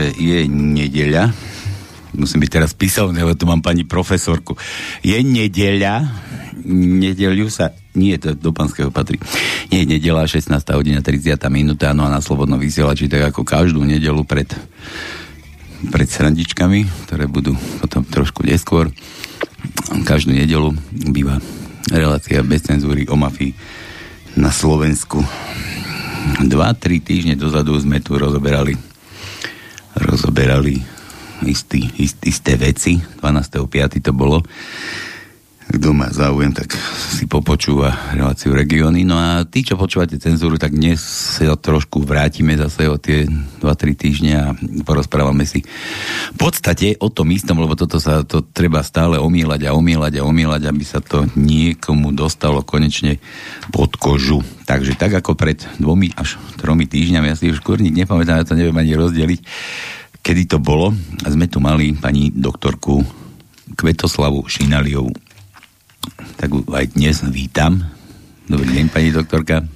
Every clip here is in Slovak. že je nedeľa. Musím byť teraz písomný, lebo tu mám pani profesorku. Je nedeľa. Nedeľu sa... Nie, to do Panského patrí. Nie, nedeľa, 16:30, áno, a na Slobodnom vysielači, tak ako každú nedeľu pred srandičkami, ktoré budú potom trošku neskôr. Každú nedeľu býva relácia bez cenzúry o mafii na Slovensku. 2-3 týždne dozadu sme tu rozoberali isté veci. 12.5. to bolo. Kto má záujem, tak si popočúva reláciu Regióny. No a tí, čo počúvate cenzúru, tak dnes sa trošku vrátime zase o tie 2-3 týždne a porozprávame si v podstate o tom istom, lebo toto sa to treba stále omíľať, aby sa to niekomu dostalo konečne pod kožu. Takže tak ako pred 2 až 3 týždňami, ja si už kurník nepamätám, ja to neviem ani rozdeliť, kedy to bolo. A sme tu mali pani doktorku Kvetoslavu Šinaliovú. Tak aj dnes vítam. Dobrý deň, pani doktorka.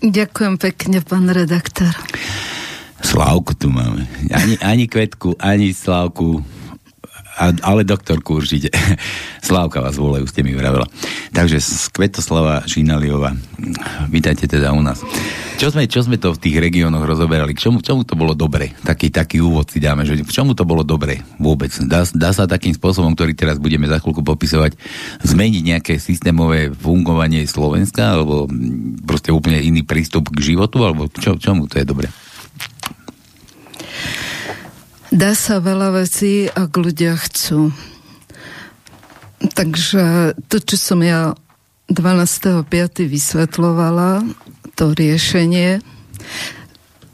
Ďakujem pekne, pán redaktor. Slávku tu máme. Ani Kvetku, ani Slávku, ale doktorku určite. Slávka vás volajú, ste mi vravela. Takže Kvetoslava Šinaliová, vítajte teda u nás. Čo sme to v tých regiónoch rozoberali? K čomu to bolo dobre? Taký úvod si dáme, že k čomu to bolo dobre vôbec? Dá sa takým spôsobom, ktorý teraz budeme za chvíľku popisovať, zmeniť nejaké systémové fungovanie Slovenska? Alebo proste úplne iný prístup k životu? Alebo čomu to je dobre? Dá sa veľa vecí, ak ľudia chcú. Takže to, čo som ja 12.5. vysvetľovala, to riešenie,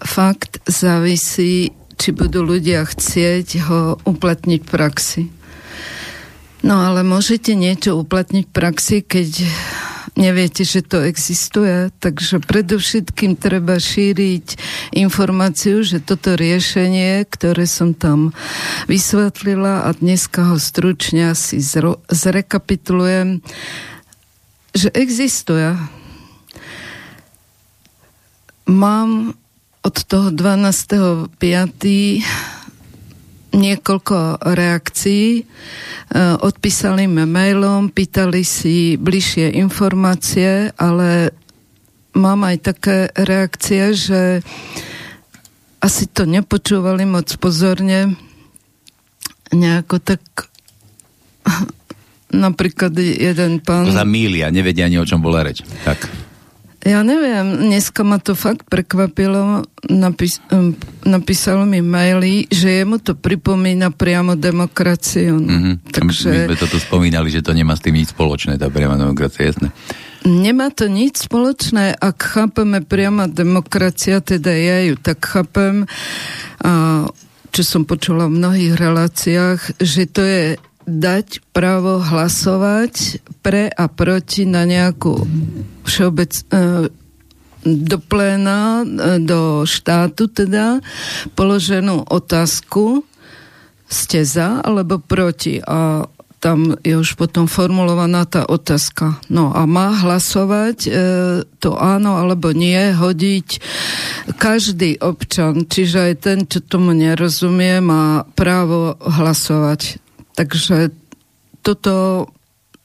fakt závisí, či budú ľudia chcieť ho uplatniť v praxi. No ale môžete niečo uplatniť v praxi, keď neviete, že to existuje, takže predovšetkým treba šíriť informáciu, že toto riešenie, ktoré som tam vysvetlila a dneska ho stručne si zrekapitulujem, že existuje. Mám od toho 12.5. niekoľko reakcií, odpísali mi mailom, pýtali si bližšie informácie, ale mám aj také reakcie, že asi to nepočúvali moc pozorne, nejako tak... Napríklad jeden pán... To zamýlia, nevedia ani, o čom bola reč. Tak. Ja neviem, dneska ma to fakt prekvapilo, napísalo mi maily, že jemu to pripomína priamo demokraciu. Mm-hmm. Takže... My sme toto spomínali, že to nemá s tým nič spoločné, tá priama demokracia, jasné? Nemá to nič spoločné, ak chápeme priama demokracia, teda ja ju tak chápem, čo som počula v mnohých reláciách, že to je dať právo hlasovať pre a proti na nejakú do pléna, do štátu teda, položenú otázku, ste za alebo proti, a tam je už potom formulovaná tá otázka. No a má hlasovať to áno alebo nie, hodiť každý občan, čiže aj ten, čo tomu nerozumie, má právo hlasovať. Takže toto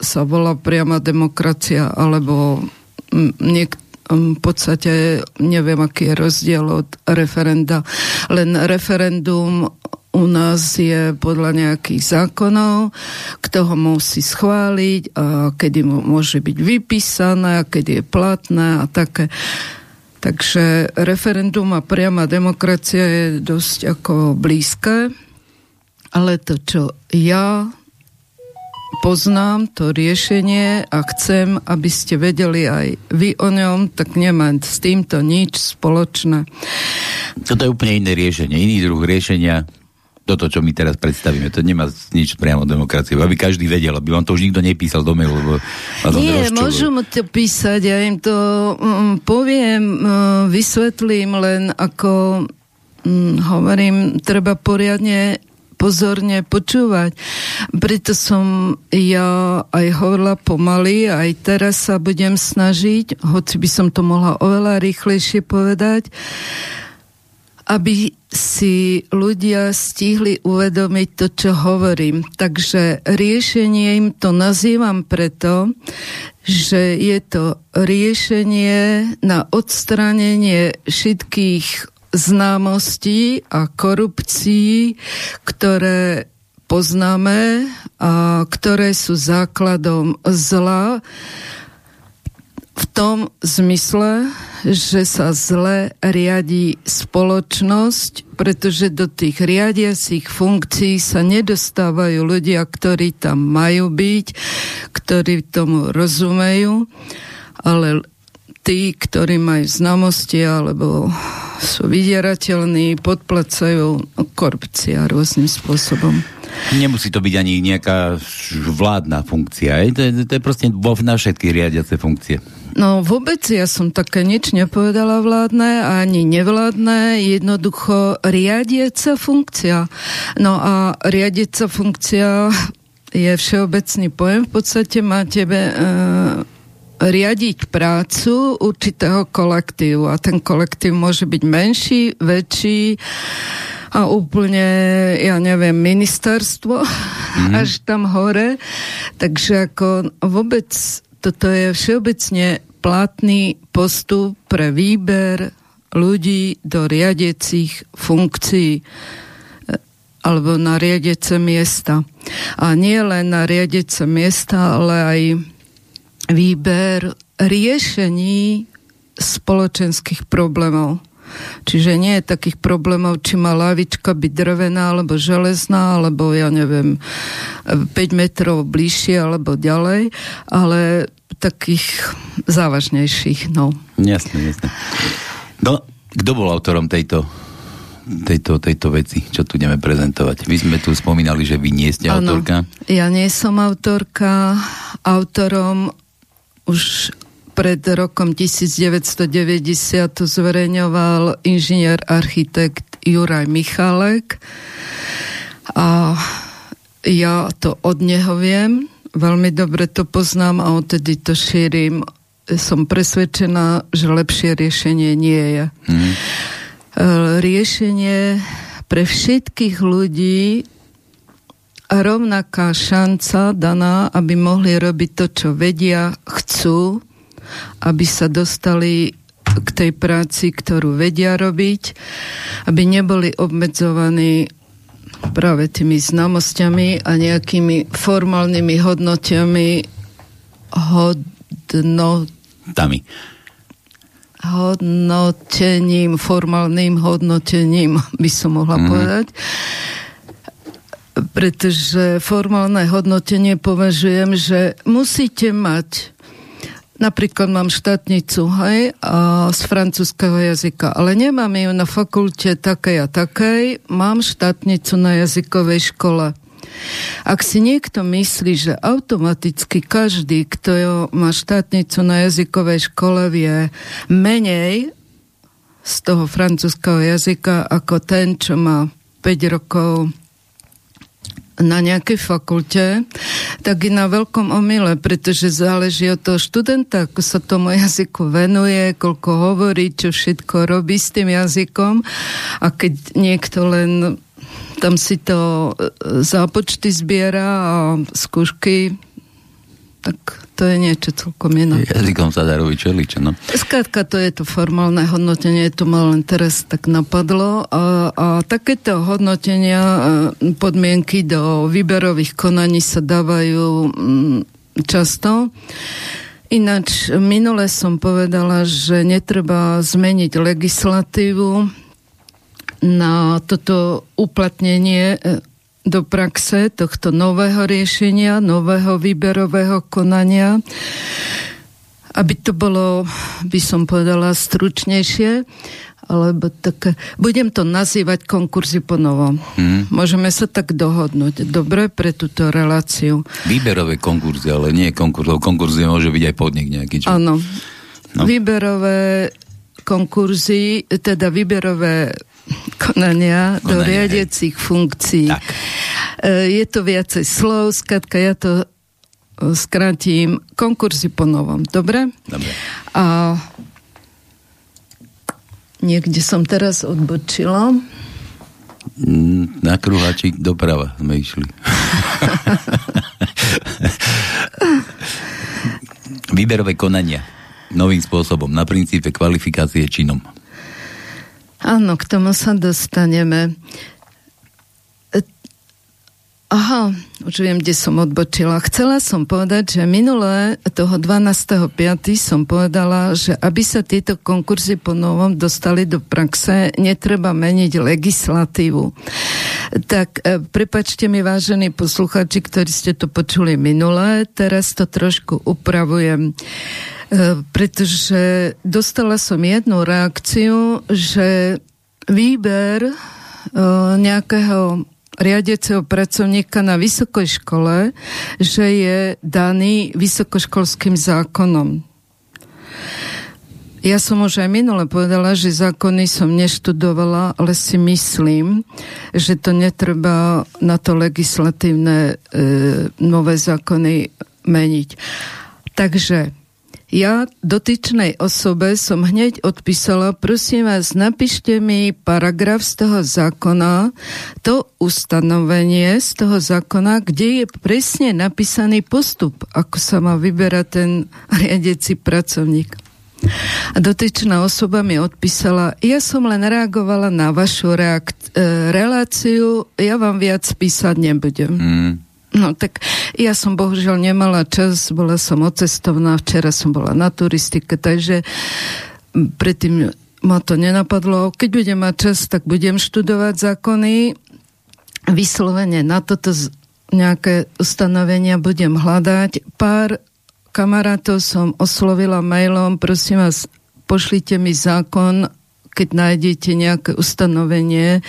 sa volá priama demokracia, alebo v podstate neviem, aký je rozdiel od referenda. Len referendum u nás je podľa nejakých zákonov, kto ho musí schváliť, a kedy môže byť vypísané, a kedy je platné a také. Takže referendum a priama demokracia je dosť ako blízke. Ale to, čo ja poznám, to riešenie, a chcem, aby ste vedeli aj vy o ňom, tak nemá s týmto nič spoločné. Toto je úplne iné riešenie, iný druh riešenia. Toto, čo my teraz predstavíme, to nemá nič priamo demokracie, aby každý vedel, aby vám to už nikto nepísal do mailu, lebo nie, môžu mu to písať, ja im to poviem, vysvetlím, len ako hovorím, treba poriadne pozorne počúvať. Preto som ja aj hovorila pomaly, aj teraz sa budem snažiť, hoci by som to mohla oveľa rýchlejšie povedať, aby si ľudia stihli uvedomiť to, čo hovorím. Takže riešenie im to nazývam preto, že je to riešenie na odstránenie všetkých známostí a korupcií, ktoré poznáme a ktoré sú základom zla v tom zmysle, že sa zle riadi spoločnosť, pretože do tých riadiacich funkcií sa nedostávajú ľudia, ktorí tam majú byť, ktorí tomu rozumejú, ale tí, ktorí majú známosti alebo sú vydierateľní, podplacajú korupcia rôznym spôsobom. Nemusí to byť ani nejaká vládna funkcia. To je proste na všetky riadiace funkcie. No vôbec ja som také nič nepovedala vládne, ani nevládne, jednoducho riadiaca funkcia. No a riadiaca funkcia je všeobecný pojem. V podstate máte riadiť prácu určitého kolektívu a ten kolektív môže byť menší, väčší a úplne, ja neviem, ministerstvo až tam hore. Takže ako vôbec toto je všeobecne platný postup pre výber ľudí do riadiacich funkcií alebo na riadiace miesta. A nie len na riadiace miesta, ale aj výber riešení spoločenských problémov. Čiže nie je takých problémov, či má lavička byť drevená, alebo železná, alebo ja neviem, 5 metrov bližšie, alebo ďalej, ale takých závažnejších, no. Jasné. No, kto bol autorom tejto veci, čo tu ideme prezentovať? Vy sme tu spomínali, že vy nie ste autorka. Ja nie som autorka. Autorom už pred rokom 1990 to zverejňoval inžinier architekt Juraj Michalek a ja to od neho viem, veľmi dobre to poznám a odtedy to šírim. Som presvedčená, že lepšie riešenie nie je. Riešenie pre všetkých ľudí a rovnaká šanca daná, aby mohli robiť to, čo vedia, chcú, aby sa dostali k tej práci, ktorú vedia robiť, aby neboli obmedzovaní práve tými známostiami a nejakými formálnymi hodnotením, by som mohla povedať. Pretože formálne hodnotenie považujem, že musíte mať, napríklad mám štátnicu, a z francúzského jazyka, ale nemám ju na fakulte takej a takej, mám štátnicu na jazykovej škole. Ak si niekto myslí, že automaticky každý, kto má štátnicu na jazykovej škole, vie menej z toho francúzského jazyka ako ten, čo má 5 rokov na nejakej fakulte, tak je na veľkom omyle, pretože záleží od toho študenta, ako sa tomu jazyku venuje, koľko hovorí, čo všetko robí s tým jazykom. A keď niekto len tam si to zápočty zbiera a skúšky, tak to je niečo celkom iné. Jazykom sa dá robiť čeliče, no. Skrátka, to je to formálne hodnotenie, to ma len teraz tak napadlo. A takéto hodnotenia, podmienky do výberových konaní sa dávajú často. Ináč, minule som povedala, že netreba zmeniť legislatívu na toto uplatnenie do praxe tohto nového riešenia, nového výberového konania, aby to bolo, by som povedala, stručnejšie, alebo také, budem to nazývať konkurzy ponovo. Môžeme sa tak dohodnúť. Dobre, pre túto reláciu. Výberové konkurzy, ale nie konkurs, lebo konkurzy môže byť aj podnik nejaký. Áno. No. Výberové konkurzy, teda výberové konania do riadiacich funkcií. Tak. Je to viacej slov, skrátka ja to skrátim konkurzy po novom. Dobre? Dobre. A niekde som teraz odbočila. Na kruháčik doprava sme išli. Výberové konania novým spôsobom, na princípe kvalifikácie činom. Áno, k tomu sa dostaneme. Aha, už viem, kde som odbočila. Chcela som povedať, že minulé toho 12.5. som povedala, že aby sa tieto konkurzy po novom dostali do praxe, netreba meniť legislatívu. Tak prepáčte mi, vážení poslucháči, ktorí ste to počuli minulé, teraz to trošku upravujem. Pretože dostala som jednu reakciu, že výber nejakého riadiaceho pracovníka na vysokej škole, že je daný vysokoškolským zákonom. Ja som už aj minule povedala, že zákony som neštudovala, ale si myslím, že to netreba na to legislatívne nové zákony meniť. Takže ja dotyčnej osobe som hneď odpísala, prosím vás, napíšte mi paragraf z toho zákona, to ustanovenie z toho zákona, kde je presne napísaný postup, ako sa má vyberať ten riadiaci pracovník. A dotyčná osoba mi odpísala, ja som len reagovala na vašu reláciu, ja vám viac písať nebudem. No tak ja som bohužiaľ nemala čas, bola som odcestovná, včera som bola na turistike, takže predtým ma to nenapadlo. Keď budem mať čas, tak budem študovať zákony. Vyslovene na toto nejaké ustanovenia budem hľadať. Pár kamarátov som oslovila mailom, prosím vás, pošlite mi zákon, keď nájdete nejaké ustanovenie,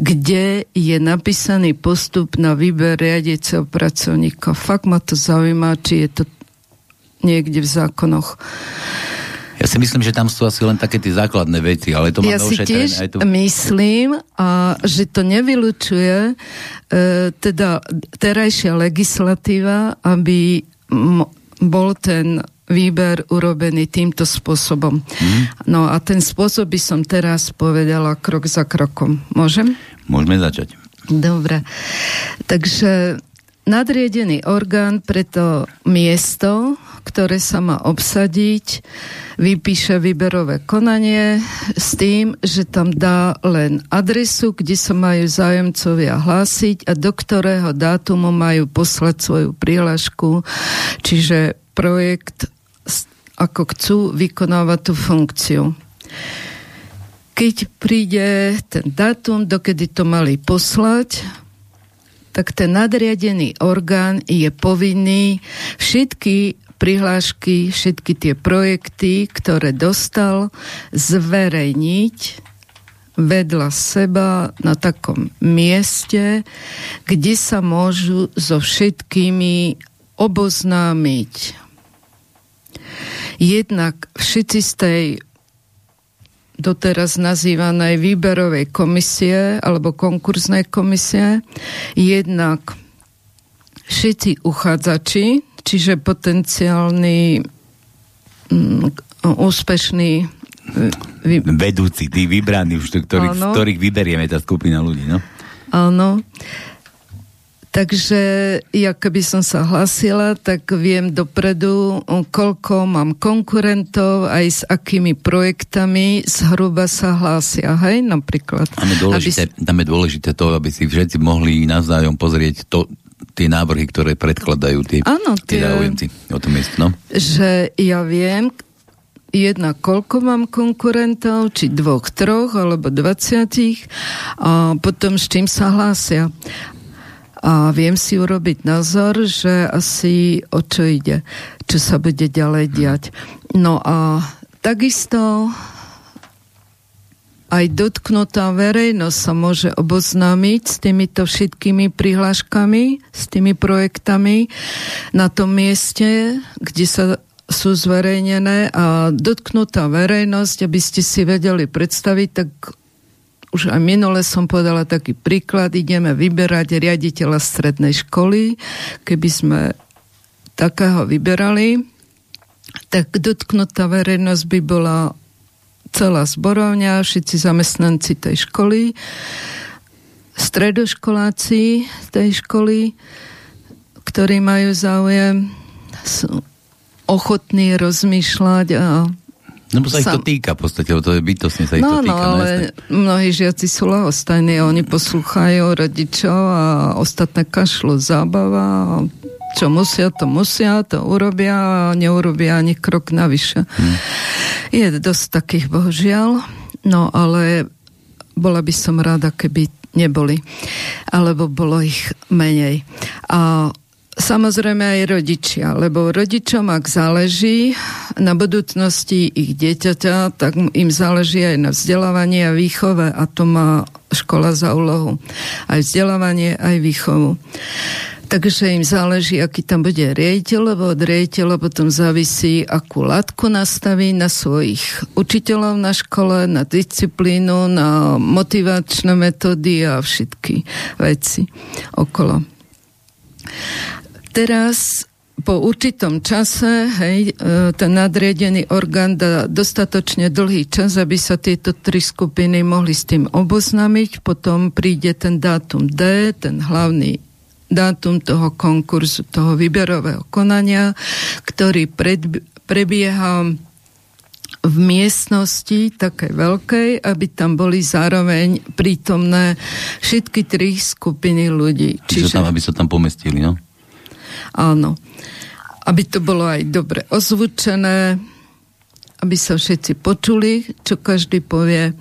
kde je napísaný postup na výber riadiaceho pracovníka. Fakt ma to zaujíma, či je to niekde v zákonoch. Ja si myslím, že tam sú asi len také tie základné veci, ale to mám ošetrené. Ja si tiež myslím, a že to nevylučuje teda terajšia legislatíva, aby bol ten výber urobený týmto spôsobom. No a ten spôsob by som teraz povedala krok za krokom. Môžem? Môžeme začať. Dobre. Takže nadriedený orgán pre to miesto, ktoré sa má obsadiť, vypíše výberové konanie s tým, že tam dá len adresu, kde sa majú zájemcovia hlásiť a do ktorého dátumu majú poslať svoju prihlášku, čiže projekt ako chcú vykonávať tú funkciu. Keď príde ten dátum, dokedy to mali poslať, tak ten nadriadený orgán je povinný všetky prihlášky, všetky tie projekty, ktoré dostal, zverejniť vedľa seba na takom mieste, kde sa môžu so všetkými oboznámiť. Jednak všetci z tej doteraz nazývanej výberovej komisie alebo konkurznej komisie, jednak všetci uchádzači, čiže potenciálni úspešní vedúci, tí vybraní, z ktorých vyberieme tá skupina ľudí. No? Áno. Takže, ja keby som sa hlásila, tak viem dopredu, koľko mám konkurentov, aj s akými projektami zhruba sa hlásia, hej, napríklad. Tam je dôležité to, aby si všetci mohli navzájom pozrieť tie návrhy, ktoré predkladajú tie záujemci o tom miestu, no? Že ja viem, jedna, koľko mám konkurentov, či 2, 3, alebo 20, a potom s čím sa hlásia. A viem si urobiť názor, že asi o čo ide, čo sa bude ďalej diať. No a takisto aj dotknutá verejnosť sa môže oboznámiť s týmito všetkými prihláškami, s tými projektami na tom mieste, kde sú zverejnené, a dotknutá verejnosť, aby ste si vedeli predstaviť, tak už aj minule som podala taký príklad, ideme vyberať riaditeľa strednej školy. Keby sme takého vyberali, tak dotknutá verejnosť by bola celá zborovňa, všetci zamestnanci tej školy. stredoškoláci tej školy, ktorí majú záujem, sú ochotní rozmýšľať a no, sa ich to týka v podstate, to je bytostne sa ich to týka. No, ale mnohí žiaci sú ľahostajní, oni poslúchajú rodičov a ostatné kašľú, zábava, čo musia, to urobia a neurobia ani krok navyše. Je dosť takých, bohužiaľ, no ale bola by som rada, keby neboli, alebo bolo ich menej. A samozrejme aj rodičia, lebo rodičom, ak záleží na budúcnosti ich dieťaťa, tak im záleží aj na vzdelávaní a výchove, a to má škola za úlohu. Aj vzdelávanie, aj výchovu. Takže im záleží, aký tam bude riaditeľ, lebo od riaditeľa potom závisí, akú látku nastaví na svojich učiteľov na škole, na disciplínu, na motivačné metódy a všetky veci okolo. Teraz po určitom čase, hej, ten nadriadený orgán dá dostatočne dlhý čas, aby sa tieto tri skupiny mohli s tým oboznámiť, potom príde ten dátum D, ten hlavný dátum toho konkurzu, toho výberového konania, ktorý prebieha v miestnosti takej veľkej, aby tam boli zároveň prítomné všetky tri skupiny ľudí. Čiže aby sa tam pomestili, no? Áno. Aby to bolo aj dobre ozvučené, aby sa všetci počuli, čo každý povie.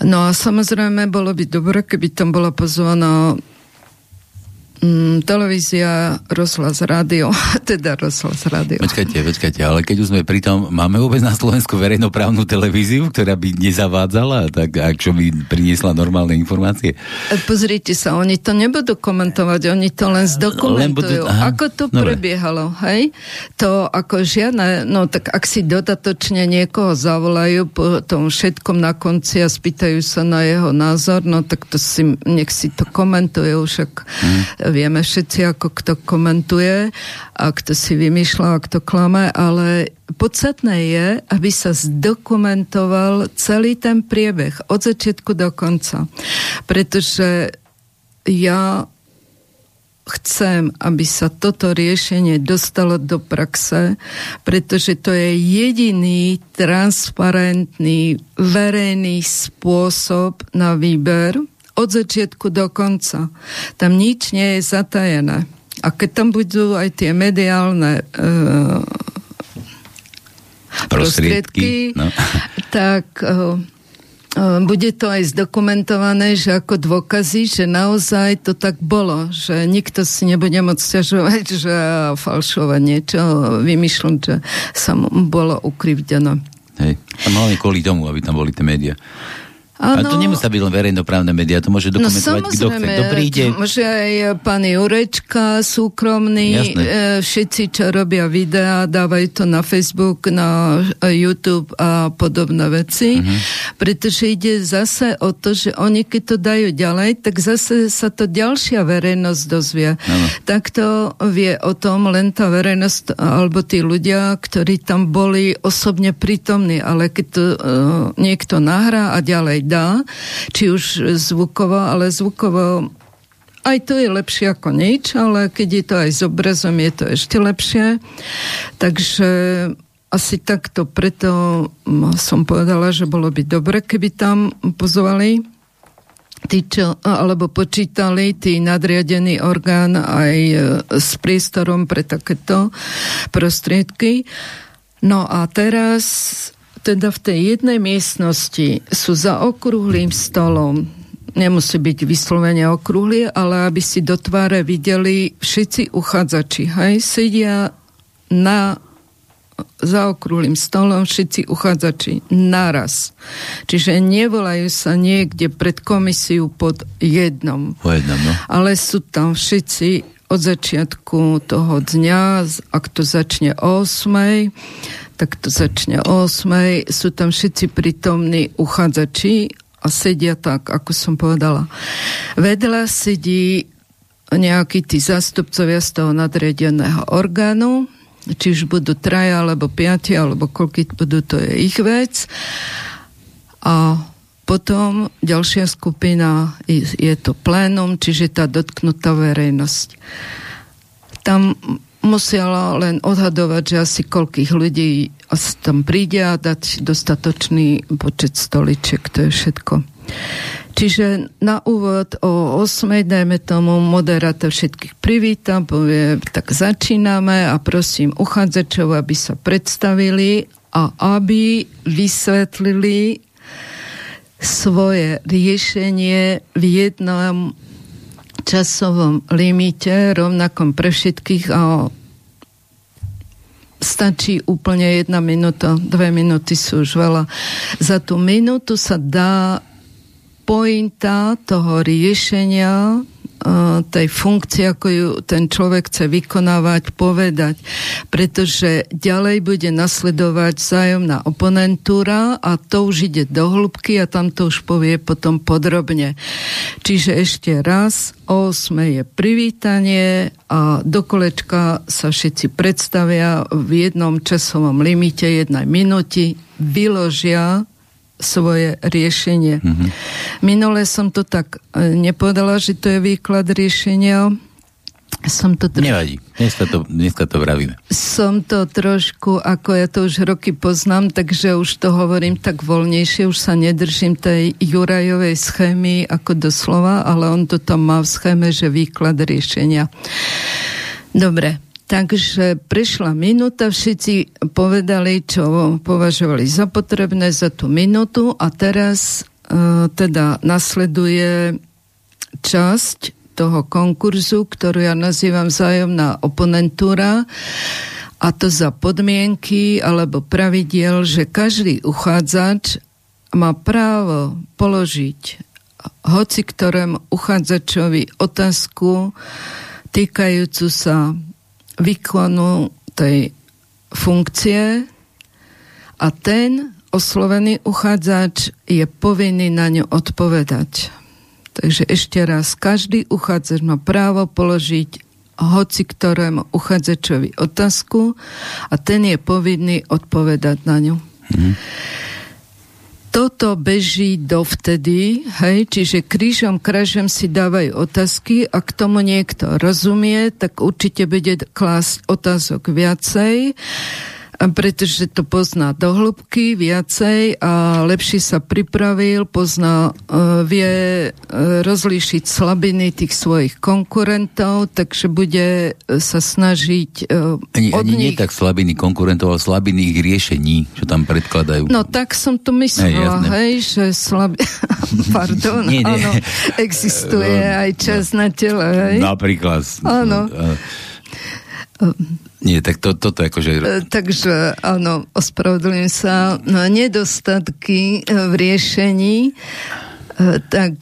No a samozrejme, bolo by dobre, keby tam bola pozvaná televízia, rozhlas rádio. Počkajte, ale keď už sme pri tom, máme vôbec na Slovensku verejnoprávnu televíziu, ktorá by nezavádzala, tak čo by priniesla normálne informácie? Pozrite sa, oni to nebudú komentovať, oni to len zdokumentujú. Ako to prebiehalo, hej? To ako žiadne, no tak ak si dodatočne niekoho zavolajú po tom všetkom na konci a spýtajú sa na jeho názor, no tak to si, nech si to komentujú, však vieme všetci, ako kto komentuje a kto si vymýšľa a kto klame, ale podstatné je, aby sa zdokumentoval celý ten priebeh od začiatku do konca. Pretože ja chcem, aby sa toto riešenie dostalo do praxe, pretože to je jediný transparentný, verejný spôsob na výber od začiatku do konca. Tam nič nie je zatajené. A keď tam budú aj tie mediálne prostriedky, no, tak bude to aj zdokumentované, že ako dôkazy, že naozaj to tak bolo, že nikto si nebude môcť sťažovať, že falšovať niečo, vymýšľať, že sa mu bolo ukrivdené. Hej, tam hlavne kvôli tomu, aby tam boli tie médiá. Ano, ale to nemusí byť len verejnoprávne médiá, to môže dokumentovať, no, kto chce. Dobrý deň. Môže aj pán Jurečka, súkromný, všetci, čo robia videá, dávajú to na Facebook, na YouTube a podobné veci, pretože ide zase o to, že oni, keď to dajú ďalej, tak zase sa to ďalšia verejnosť dozvie. Ano. Takto vie o tom len tá verejnosť, alebo tí ľudia, ktorí tam boli osobne prítomní, ale keď to niekto nahrá a ďalej dá, či už zvukovo, aj to je lepšie ako nič, ale keď je to aj s obrazom, je to ešte lepšie. Takže asi takto, preto som povedala, že bolo by dobre, keby tam pozvali alebo počítali tí nadriadený orgán aj s priestorom pre takéto prostriedky. No a teraz teda v tej jednej miestnosti sú za okrúhlým stolom, nemusí byť vyslovene okrúhly, ale aby si do tváre videli všetci uchádzači, hej, sedia za okrúhlým stolom všetci uchádzači naraz. Čiže nevolajú sa niekde pred komisiu pod jednom. No. Ale sú tam všetci od začiatku toho dňa, ak to začne o 8:00, tak to začne o 8:00, sú tam všetci prítomní uchádzači a sedia tak, ako som povedala. Vedľa sedí nejakí tí zástupcovia z toho nadriadeného orgánu, či už budú 3 alebo 5, alebo koľko budú, to je ich vec. A Potom ďalšia skupina je to plénum, čiže tá dotknutá verejnosť. Tam musela len odhadovať, že asi koľkých ľudí tam príde a dať dostatočný počet stoličiek, to je všetko. Čiže na úvod o 8, dajme tomu, moderátor všetkých privítam, povie, tak začíname a prosím uchádzačov, aby sa predstavili a aby vysvetlili svoje riešenie v jednom časovom limite, rovnakom pre všetkých a stačí úplne 1 minúta, 2 minúty sú už veľa. Za tú minútu sa dá pointa toho riešenia, tej funkcie, ako ju ten človek chce vykonávať, povedať. Pretože ďalej bude nasledovať vzájomná oponentúra a to už ide do hĺbky a tam to už povie potom podrobne. Čiže ešte raz, o 8 je privítanie a do kolečka sa všetci predstavia v jednom časovom limite 1 minúty, vyložia svoje riešenie. Mm-hmm. Minule som to tak nepovedala, že to je výklad riešenia. Nevadí, dneska to vravíme. Som to trošku, ako ja to už roky poznám, takže už to hovorím tak voľnejšie, už sa nedržím tej Jurajovej schémy ako doslova, ale on to tam má v schéme, že výklad riešenia. Dobre. Takže prešla minúta, všetci povedali, čo považovali za potrebné za tú minútu a teraz teda nasleduje časť toho konkurzu, ktorú ja nazývam vzájomná oponentúra a to za podmienky alebo pravidiel, že každý uchádzač má právo položiť hoci ktorému uchádzačovi otázku týkajúcu sa výkonu tej funkcie a ten oslovený uchádzač je povinný na ňu odpovedať. Takže ešte raz, každý uchádzač má právo položiť hoci ktorému uchádzačovi otázku a ten je povinný odpovedať na ňu. Mhm. Toto beží dovtedy, hej, čiže krížom krážom si dávajú otázky a k tomu niekto rozumie, tak určite bude klásť otázok viacej, pretože to pozná do hĺbky viacej a lepšie sa pripravil, pozná, vie rozlíšiť slabiny tých svojich konkurentov, takže bude sa snažiť od ani nich... nie tak slabiny konkurentov, ale slabiny ich riešení, čo tam predkladajú. No tak som to myslela, že slabiny... Pardon, nie. Áno, existuje aj čas na tele, hej? Napríklad. Áno. Nie, tak toto akože... Takže, áno, ospravedlňujem sa. Nedostatky v riešení, tak...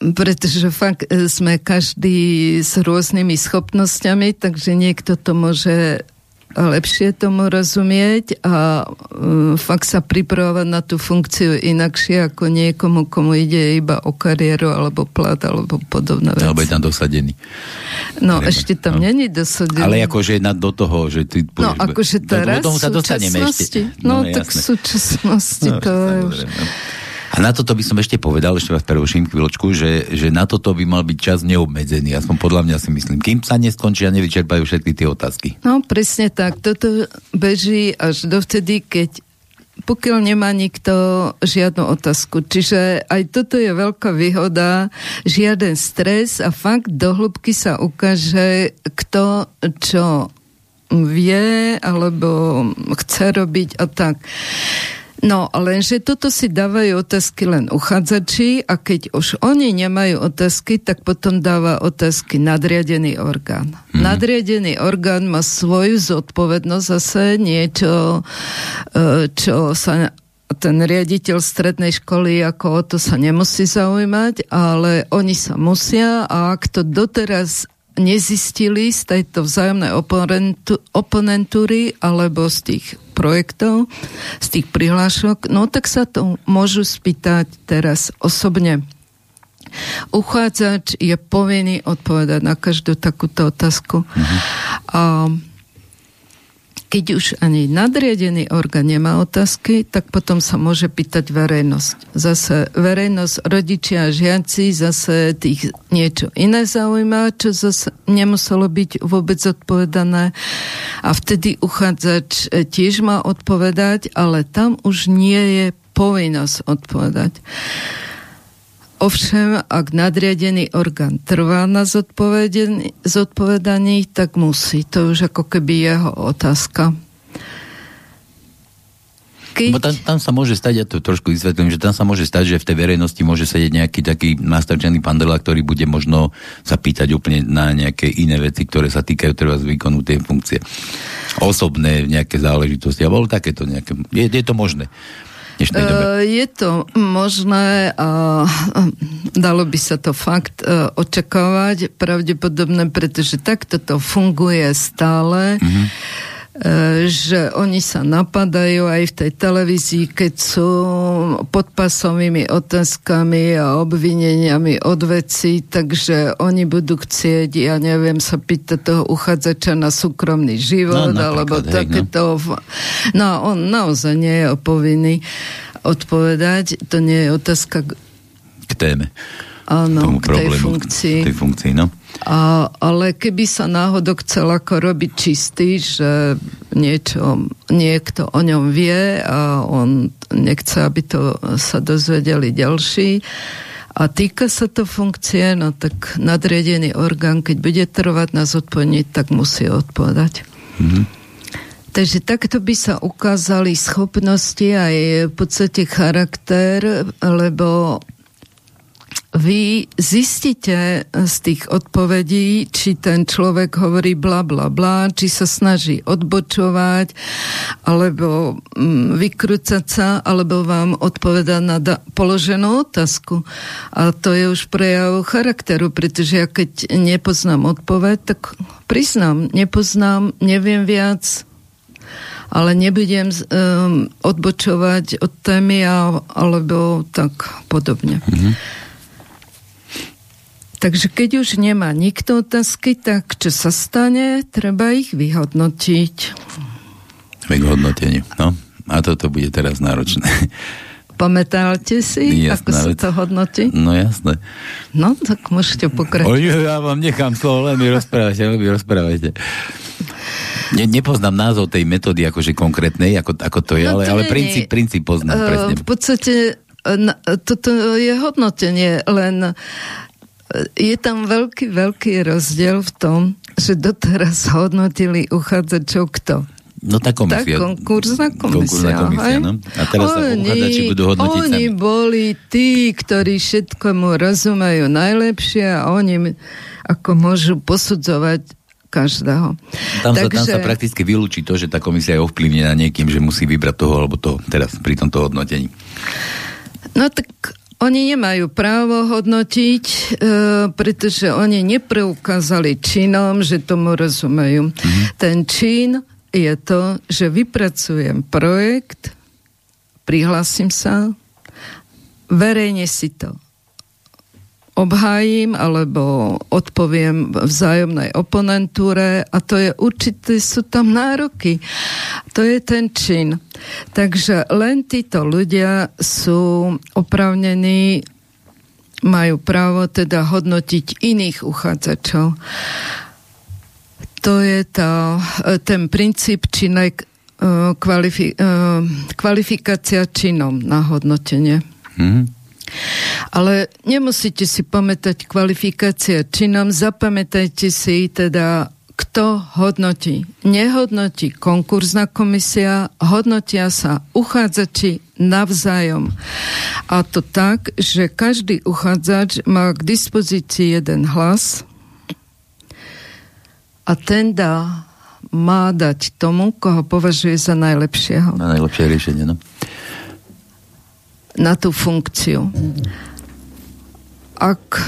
Pretože fakt sme každý s rôznymi schopnosťami, takže niekto to môže lepšie tomu rozumieť a fakt sa pripravovať na tú funkciu inakšie ako niekomu, komu ide iba o kariéru alebo plat alebo podobné veci. Alebo je tam dosadený. No, treba. Ešte tam není dosadený. Ale akože do toho, že ty... No, akože teraz v súčasnosti. No, tak v súčasnosti to je už... A na toto by som ešte povedal, ešte vás preruším chvíľočku, že na toto by mal byť čas neobmedzený. Aspoň podľa mňa si myslím, kým sa neskončia, nevyčerpajú všetky tie otázky. No, presne tak. Toto beží až dovtedy, pokiaľ nemá nikto žiadnu otázku. Čiže aj toto je veľká výhoda, žiaden stres a fakt do hĺbky sa ukáže, kto čo vie alebo chce robiť a tak. No, lenže toto si dávajú otázky len uchádzači a keď už oni nemajú otázky, tak potom dáva otázky nadriadený orgán. Nadriadený orgán má svoju zodpovednosť zase niečo, čo sa ten riaditeľ strednej školy ako o to sa nemusí zaujímať, ale oni sa musia a ak to doteraz nezistili z tejto vzájomnej oponentúry alebo z tých projektov, z tých prihlášok, no tak sa to môžu spýtať teraz osobne. Uchádzač je povinný odpovedať na každú takúto otázku. Mhm. A Keď už ani nadriadený orgán nemá otázky, tak potom sa môže pýtať verejnosť. Zase verejnosť, rodičia a žiaci, zase tých niečo iné zaujíma, čo zase nemuselo byť vôbec odpovedané. A vtedy uchádzač tiež má odpovedať, ale tam už nie je povinnosť odpovedať. Ovšem, ak nadriadený orgán trvá na zodpovedaní, tak musí. To už ako keby jeho otázka. Bo tam sa môže stať, ja to trošku vysvetlím, že tam sa môže stať, že v tej verejnosti môže sedieť nejaký taký nastrčený pandela, ktorý bude možno sa pýtať úplne na nejaké iné veci, ktoré sa týkajú treba z výkonu tej funkcie. Osobné nejaké záležitosti, alebo takéto nejaké. Je to možné? Je to možné a dalo by sa to fakt očakávať pravdepodobne, pretože takto to funguje stále, že oni sa napadajú aj v tej televízii, keď sú podpasovými otázkami a obvineniami od vecí, takže oni budú chcieť, ja neviem, sa pýtať toho uchádzača na súkromný život, alebo takéto. No a on naozaj nie je povinný odpovedať, to nie je otázka k téme. Áno, k tej funkcii. Tej funkcii, no. Ale keby sa náhodou chcel ako robiť čistý, že niekto o ňom vie a on nechce, aby to sa dozvedeli ďalší a týka sa to funkcie, no tak nadriadený orgán, keď bude trvať na zodpovedení, tak musí odpovedať. Takže takto by sa ukázali schopnosti a je v podstate charakter, lebo vy zistíte z tých odpovedí, či ten človek hovorí bla bla bla, či sa snaží odbočovať, alebo vykrúcať sa, alebo vám odpoveda na položenú otázku. A to je už prejav charakteru, pretože ja keď nepoznám odpoveď, tak priznám, nepoznám, neviem viac, ale nebudem odbočovať od témy alebo tak podobne. Takže keď už nemá nikto otázky, tak čo sa stane, treba ich vyhodnotiť. Vyhodnotenie, no. A toto bude teraz náročné. Pamätáte si, jasné, ako sa to hodnotí? No jasné. No, tak môžete pokračovať. Ja vám nechám slovo, len mi rozprávajte, Nepoznám názov tej metódy, akože konkrétnej, ako to je, no, ale princíp poznám presne. V podstate, toto je hodnotenie, len je tam veľký rozdiel v tom, že doteraz hodnotili uchádzačov kto? No tá komisia. Tá konkurzná komisia no? A teraz sa uchádzači budú hodnotiť oni sami. Oni boli tí, ktorí všetkomu rozumejú najlepšie a oni ako môžu posudzovať každého. Tam sa prakticky vylúči to, že tá komisia je ovplyvnená niekým, že musí vybrať toho alebo toho, teraz pri tomto hodnotení. No tak oni nemajú právo hodnotiť, pretože oni nepreukázali činom, že tomu rozumejú. Ten čin je to, že vypracujem projekt, prihlásim sa, verejne si to obhájim alebo odpoviem vzájomnej oponentúre a to je určité, sú tam nároky. To je ten čin. Takže len títo ľudia sú oprávnení, majú právo teda hodnotiť iných uchádzačov. To je ten princíp činek, kvalifikácia činom na hodnotenie. Ale nemusíte si pamätať kvalifikácia činom, zapamätajte si teda, kto hodnotí. Nehodnotí konkurzná komisia, hodnotia sa uchádzači navzájom. A to tak, že každý uchádzač má k dispozícii jeden hlas a ten má dať tomu, koho považuje za najlepšieho. Na najlepšie riešenie, no. Na tú funkciu. Ak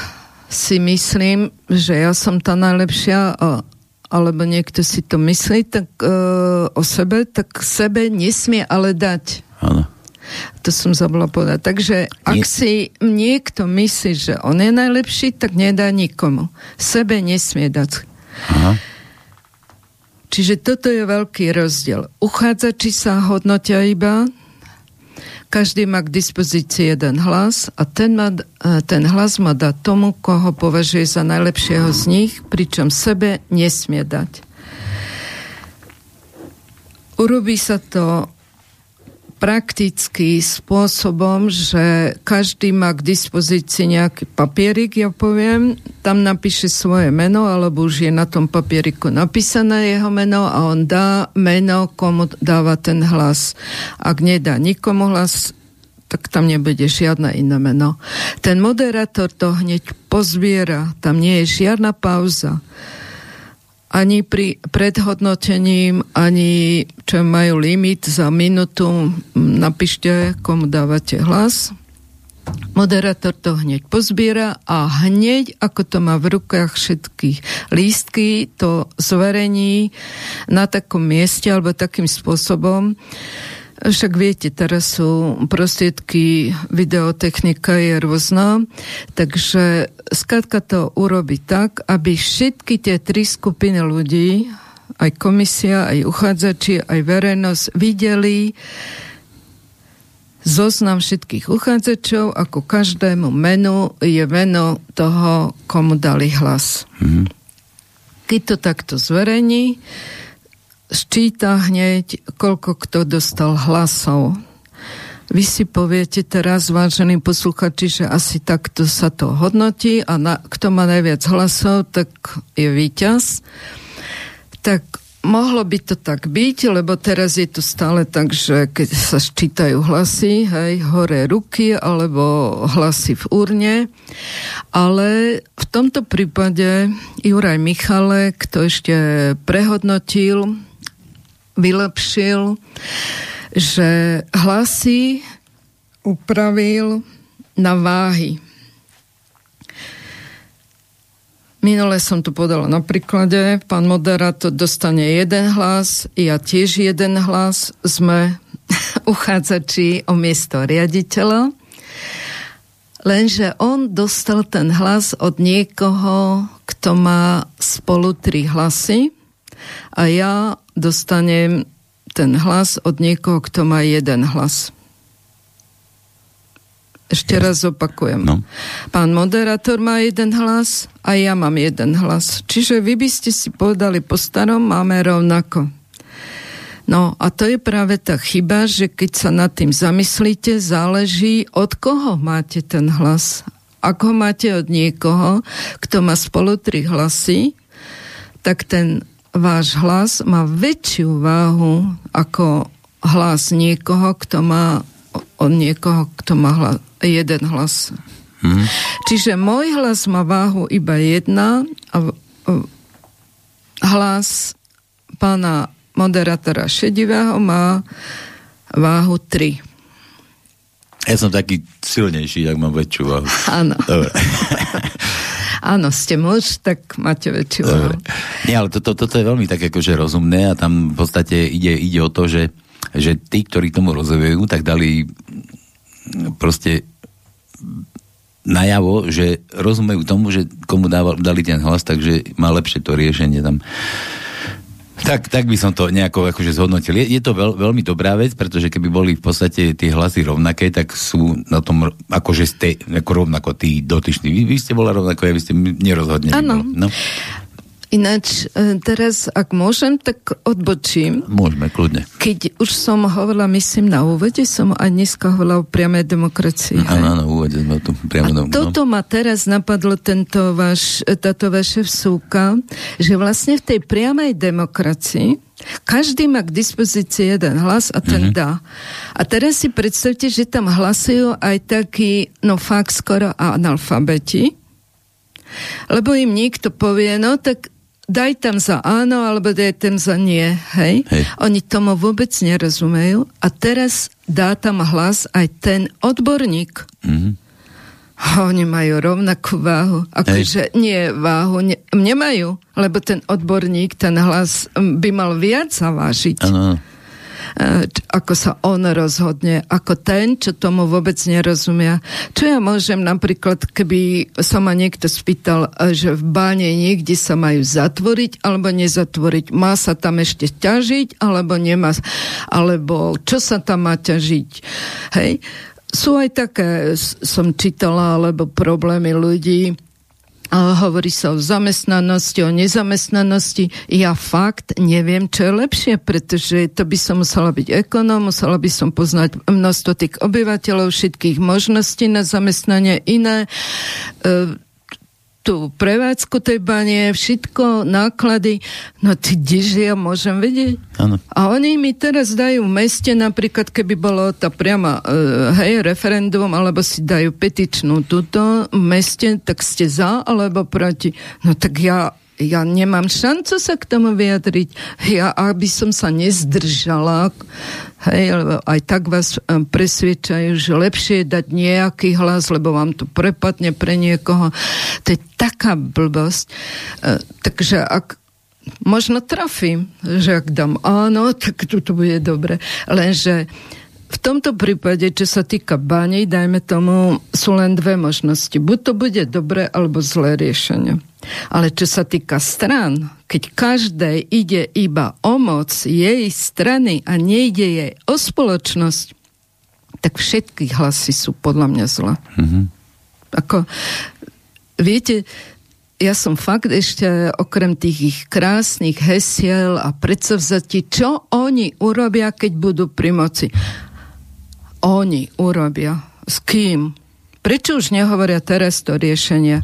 si myslím, že ja som tá najlepšia, alebo niekto si to myslí tak o sebe, tak sebe nesmie ale dať. Áno. To som zabudla povedať. Takže ak si niekto myslí, že on je najlepší, tak nedá nikomu. Sebe nesmie dať. Aha. Čiže toto je veľký rozdiel. Uchádzači sa hodnotia iba, každý má k dispozícii jeden hlas a ten hlas má dať tomu, koho považuje za najlepšieho z nich, pričom sebe nesmie dať. Urobí sa to prakticky spôsobom, že každý má k dispozícii nejaký papierik, ja poviem, tam napíše svoje meno, alebo už je na tom papieriku napísané jeho meno a on dá meno, komu dáva ten hlas. Ak nedá nikomu hlas, tak tam nebude žiadne iné meno. Ten moderátor to hneď pozbiera, tam nie je žiadna pauza. Ani pri predhodnotením, ani čo majú limit za minútu, napíšte, komu dávate hlas. Moderátor to hneď pozbiera a hneď, ako to má v rukách všetkých lístky, to zverejní na takom mieste alebo takým spôsobom. Však viete, teraz sú prostriedky, videotechnika je rôzna, takže skrátka to urobiť tak, aby všetky tie tri skupiny ľudí, aj komisia, aj uchádzači, aj verejnosť, videli zoznam všetkých uchádzačov, ako každému menu je meno toho, komu dali hlas. Mhm. Keď to takto zverejní, sčíta hneď, koľko kto dostal hlasov. Vy si poviete teraz, vážení posluchači, že asi takto sa to hodnotí a kto má najviac hlasov, tak je víťaz. Tak mohlo by to tak byť, lebo teraz je to stále tak, že keď sa sčítajú hlasy, hej, hore ruky alebo hlasy v urne. Ale v tomto prípade Juraj Michalek to ešte prehodnotil, vylepšil, že hlasy upravil na váhy. Minule som to podala na príklade. Pán moderátor dostane jeden hlas, ja tiež jeden hlas. Sme uchádzači o miesto riaditeľa. Lenže on dostal ten hlas od niekoho, kto má spolu tri hlasy a ja dostanem ten hlas od niekoho, kto má jeden hlas. Ešte raz opakujem. No. Pán moderátor má jeden hlas a ja mám jeden hlas. Čiže vy by ste si povedali po starom, máme rovnako. No a to je práve tá chyba, že keď sa nad tým zamyslíte, záleží od koho máte ten hlas. Ak ho máte od niekoho, kto má spolu tri hlasy, tak ten váš hlas má väčšiu váhu ako hlas niekoho, kto má od niekoho, kto má jeden hlas. Hmm. Čiže môj hlas má váhu iba jedna a hlas pána moderátora Šedivého má váhu 3. Ja som taký silnejší, tak mám väčšiu váhu. Áno. Dobre. Áno, ste muž, tak máte väčšiu váhu. Nie, ale toto je veľmi tak akože rozumné a tam v podstate ide o to, že tí, ktorí tomu rozumejú, tak dali proste najavo, že rozumejú tomu, že komu dali ten hlas, takže má lepšie to riešenie tam. Tak by som to nejako akože zhodnotil. Je to veľmi dobrá vec, pretože keby boli v podstate tie hlasy rovnaké, tak sú na tom, akože ste ako rovnako tí dotyční. Vy ste bola rovnako, ja by ste nerozhodne. Áno. No. Ináč, teraz, ak môžem, tak odbočím. Môžeme, kľudne. Keď už som hovorila, myslím, na úvode, som aj dneska hovorila o priamej demokracii. Áno, na úvode sme tu priamo domov. Toto ma teraz napadlo, táto vaša vsúka, že vlastne v tej priamej demokracii každý má k dispozícii jeden hlas a ten dá. A teraz si predstavte, že tam hlasujú aj takí, fakt skoro analfabeti, lebo im niekto povie, tak daj tam za áno, alebo daj tam za nie, hej? Oni tomu vôbec nerozumejú a teraz dá tam hlas aj ten odborník. Mm-hmm. Oni majú rovnakú váhu. Akože nie váhu, nemajú, lebo ten odborník, ten hlas by mal viac zavážiť. Ano. ako sa on rozhodne, ako ten, čo tomu vôbec nerozumia. Čo ja môžem napríklad, keby sa ma niekto spýtal, že v báne niekde sa majú zatvoriť alebo nezatvoriť. Má sa tam ešte ťažiť alebo nemá, alebo čo sa tam má ťažiť. Hej? Sú aj také, som čítala, alebo problémy ľudí, hovorí sa o zamestnanosti, o nezamestnanosti. Ja fakt neviem, čo je lepšie, pretože to by som musela byť ekonóm, musela by som poznať množstvo tých obyvateľov, všetkých možností na zamestnanie iné, tú prevádzku tej bane, všetko, náklady. No ty, kdeže ja môžem vedieť? Ano. A oni mi teraz dajú v meste, napríklad, keby bolo tá priama referendum, alebo si dajú petičnú túto v meste, tak ste za, alebo proti. No tak ja nemám šancu sa k tomu vyjadriť. Ja, aby som sa nezdržala, hej, lebo aj tak vás presviečajú, že lepšie je dať nejaký hlas, lebo vám to prepadne pre niekoho. To je taká blbosť. Takže ak možno trafím, že ak dám áno, tak to bude dobre. Lenže v tomto prípade, čo sa týka báni, dajme tomu, sú len dve možnosti. Buď to bude dobre, alebo zlé riešenie. Ale čo sa týka strán, keď každej ide iba o moc jej strany a nejde jej o spoločnosť, tak všetky hlasy sú podľa mňa zlé. Mm-hmm. Ako, viete, ja som fakt ešte okrem tých ich krásnych hesiel a predsavzatí, čo oni urobia, keď budú pri moci. Oni urobia. S kým? Prečo už nehovoria teraz to riešenie?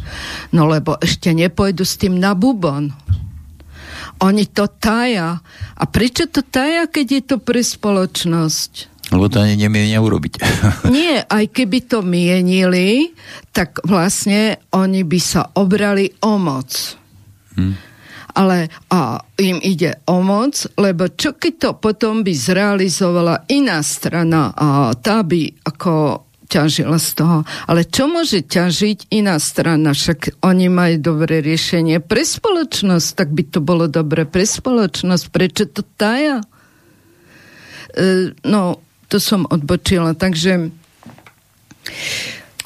No lebo ešte nepôjdu s tým na bubon. Oni to taja. A prečo to taja, keď je to pre spoločnosť? Lebo to ani nemienia urobiť. Nie, aj keby to mienili, tak vlastne oni by sa obrali o moc. Ale a im ide o moc, lebo čo keď to potom by zrealizovala iná strana a tá by ako ťažila z toho. Ale čo môže ťažiť iná strana? Však oni majú dobré riešenie pre spoločnosť, tak by to bolo dobre pre spoločnosť. Prečo to taja? No, to som odbočila, takže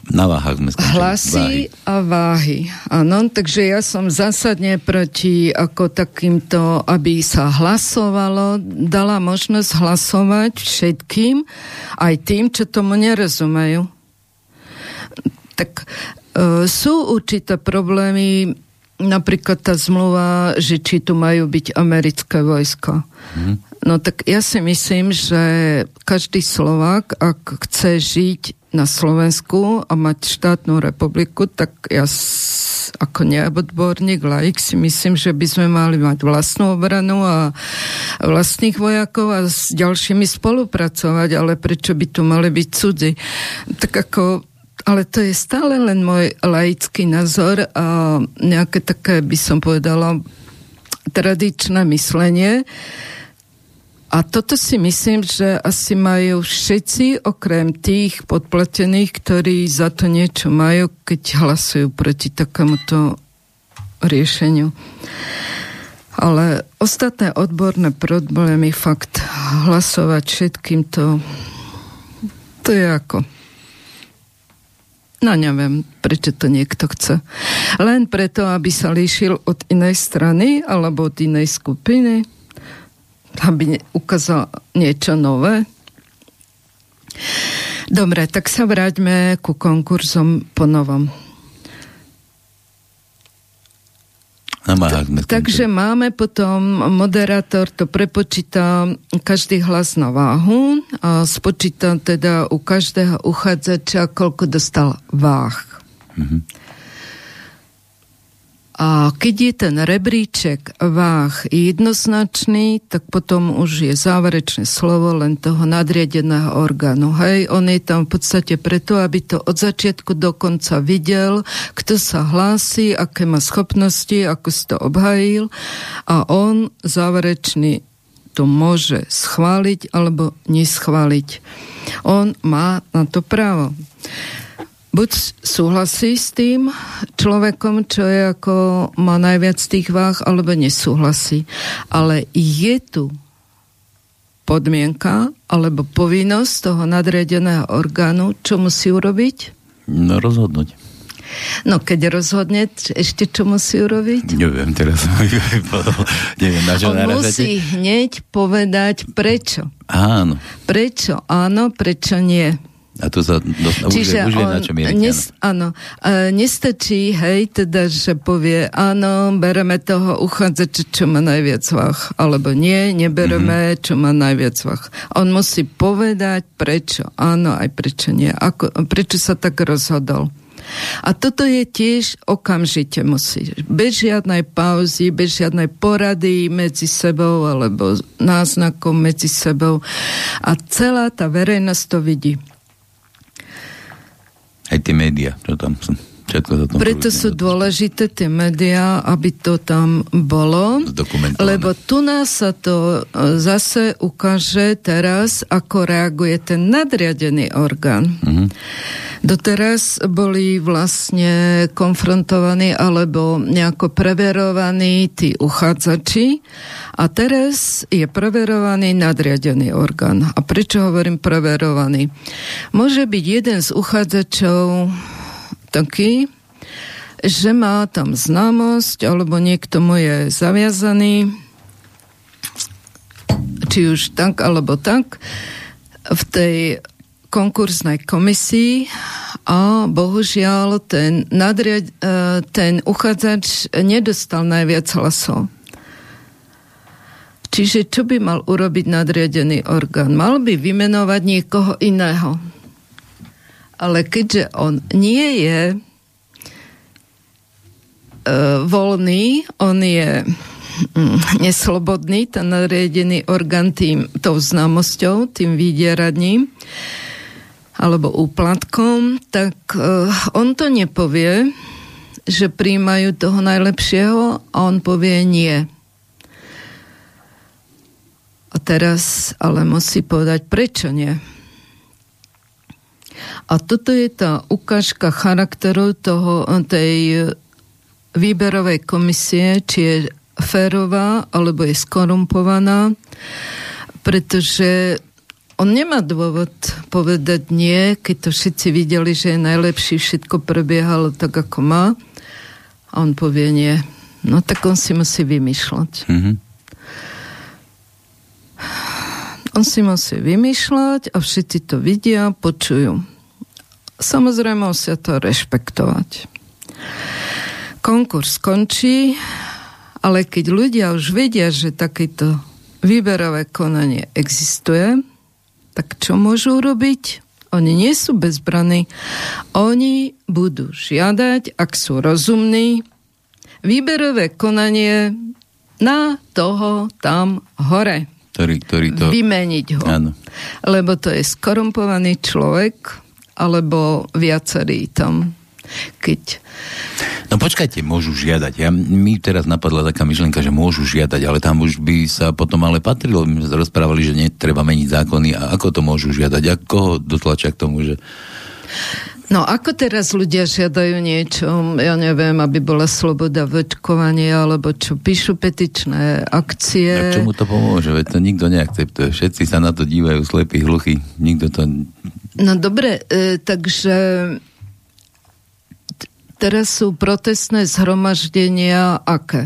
na váhach sme skončili. Hlasy a váhy. Áno, takže ja som zásadne proti ako takýmto, aby sa hlasovalo, dala možnosť hlasovať všetkým, aj tým, čo tomu nerozumejú. Tak sú určité problémy, napríklad tá zmluva, že či tu majú byť americké vojsko. No tak ja si myslím, že každý Slovák, ak chce žiť na Slovensku a mať štátnu republiku, tak ja ako neodborník, laik si myslím, že by sme mali mať vlastnú obranu a vlastných vojakov a s ďalšími spolupracovať, ale prečo by tu mali byť cudzí? Tak ako, ale to je stále len môj laický názor a nejaké také, by som povedala, tradičné myslenie. A toto si myslím, že asi majú všetci, okrem tých podplatených, ktorí za to niečo majú, keď hlasujú proti takémuto riešeniu. Ale ostatné odborné problémy, fakt hlasovať všetkým, to je ako, no neviem, prečo to niekto chce. Len preto, aby sa líšil od inej strany alebo od inej skupiny, aby ukázal niečo nové. Dobre, tak sa vráťme ku konkurzom po novom. Takže máme potom, moderátor to prepočíta každý hlas na váhu a spočíta teda u každého uchádzača, koľko dostal váh. Mm-hmm. A keď je ten rebríček váh jednoznačný, tak potom už je záverečné slovo len toho nadriadeného orgánu. Hej, on je tam v podstate preto, aby to od začiatku do konca videl, kto sa hlási, aké má schopnosti, ako si to obhájil, a on záverečný to môže schváliť alebo neschváliť. On má na to právo. Buď súhlasí s tým človekom, čo je ako má najviac tých váh, alebo nesúhlasí. Ale je tu podmienka alebo povinnosť toho nadriadeného orgánu, čo musí urobiť? No, rozhodnúť. No, keď rozhodne, ešte čo musí urobiť? Neviem, teraz neviem, na čo narazíte. On musí hneď povedať prečo. Áno. Prečo áno, prečo nie. A to sa už vie, na čom je. Áno. Nestačí, hej, teda, že povie áno, bereme toho uchádzača, čo má najviac váh, alebo nie, nebereme, čo má najviac váh. On musí povedať, prečo áno, aj prečo nie. Prečo sa tak rozhodol. A toto je tiež okamžite musí. Bez žiadnej pauzy, bez žiadnej porady medzi sebou, alebo náznakom medzi sebou. A celá tá verejnosť to vidí. Aj tie médiá, čo tam sú. Preto sú dôležité tie médiá, aby to tam bolo. Lebo tu nás sa to zase ukáže teraz, ako reaguje ten nadriadený orgán. Uh-huh. Doteraz boli vlastne konfrontovaní alebo nejako preverovaní tí uchádzači a teraz je preverovaný nadriadený orgán. A prečo hovorím preverovaný? Môže byť jeden z uchádzačov taký, že má tam známosť, alebo niekto mu je zaviazaný, či už tak, alebo tak, v tej konkurznej komisii a bohužiaľ ten uchádzač nedostal najviac hlasov. Čiže čo by mal urobiť nadriadený orgán? Mal by vymenovať niekoho iného. Ale keďže on nie je voľný, on je neslobodný, ten nariadený orgán tou známosťou, tým vydieraním alebo úplatkom, tak on to nepovie, že príjmajú toho najlepšieho a on povie nie. A teraz ale musí povedať, prečo nie. A toto je tá ukážka charakteru tej výberovej komisie, či je férová, alebo je skorumpovaná, pretože on nemá dôvod povedať nie, keď to všetci videli, že je najlepší, všetko prebiehalo tak, ako má. A on povie nie. No tak on si musí vymýšľať. Mhm. On si musí vymýšľať a všetci to vidia, počujú. Samozrejme musia to rešpektovať. Konkurs končí, ale keď ľudia už vedia, že takéto výberové konanie existuje, tak čo môžu robiť? Oni nie sú bezbranní. Oni budú žiadať, ak sú rozumní, výberové konanie na toho tam hore. Ktorý to... Vymeniť ho. Áno. Lebo to je skorumpovaný človek, alebo viacerý tam. Keď... No počkajte, môžu žiadať. Mi teraz napadla taká myšlienka, že môžu žiadať, ale tam už by sa potom ale patrilo. My sa rozprávali, že netreba meniť zákony. A ako to môžu žiadať? A koho dotlačia k tomu, že... No ako teraz ľudia žiadajú niečo, ja neviem, aby bola sloboda v očkovaní, alebo čo, píšu petičné akcie. A čomu to pomôže? Veď to nikto neakceptuje. Všetci sa na to dívajú, slepí, hluchí. Nikto to... No dobre, takže teraz sú protestné zhromaždenia aké?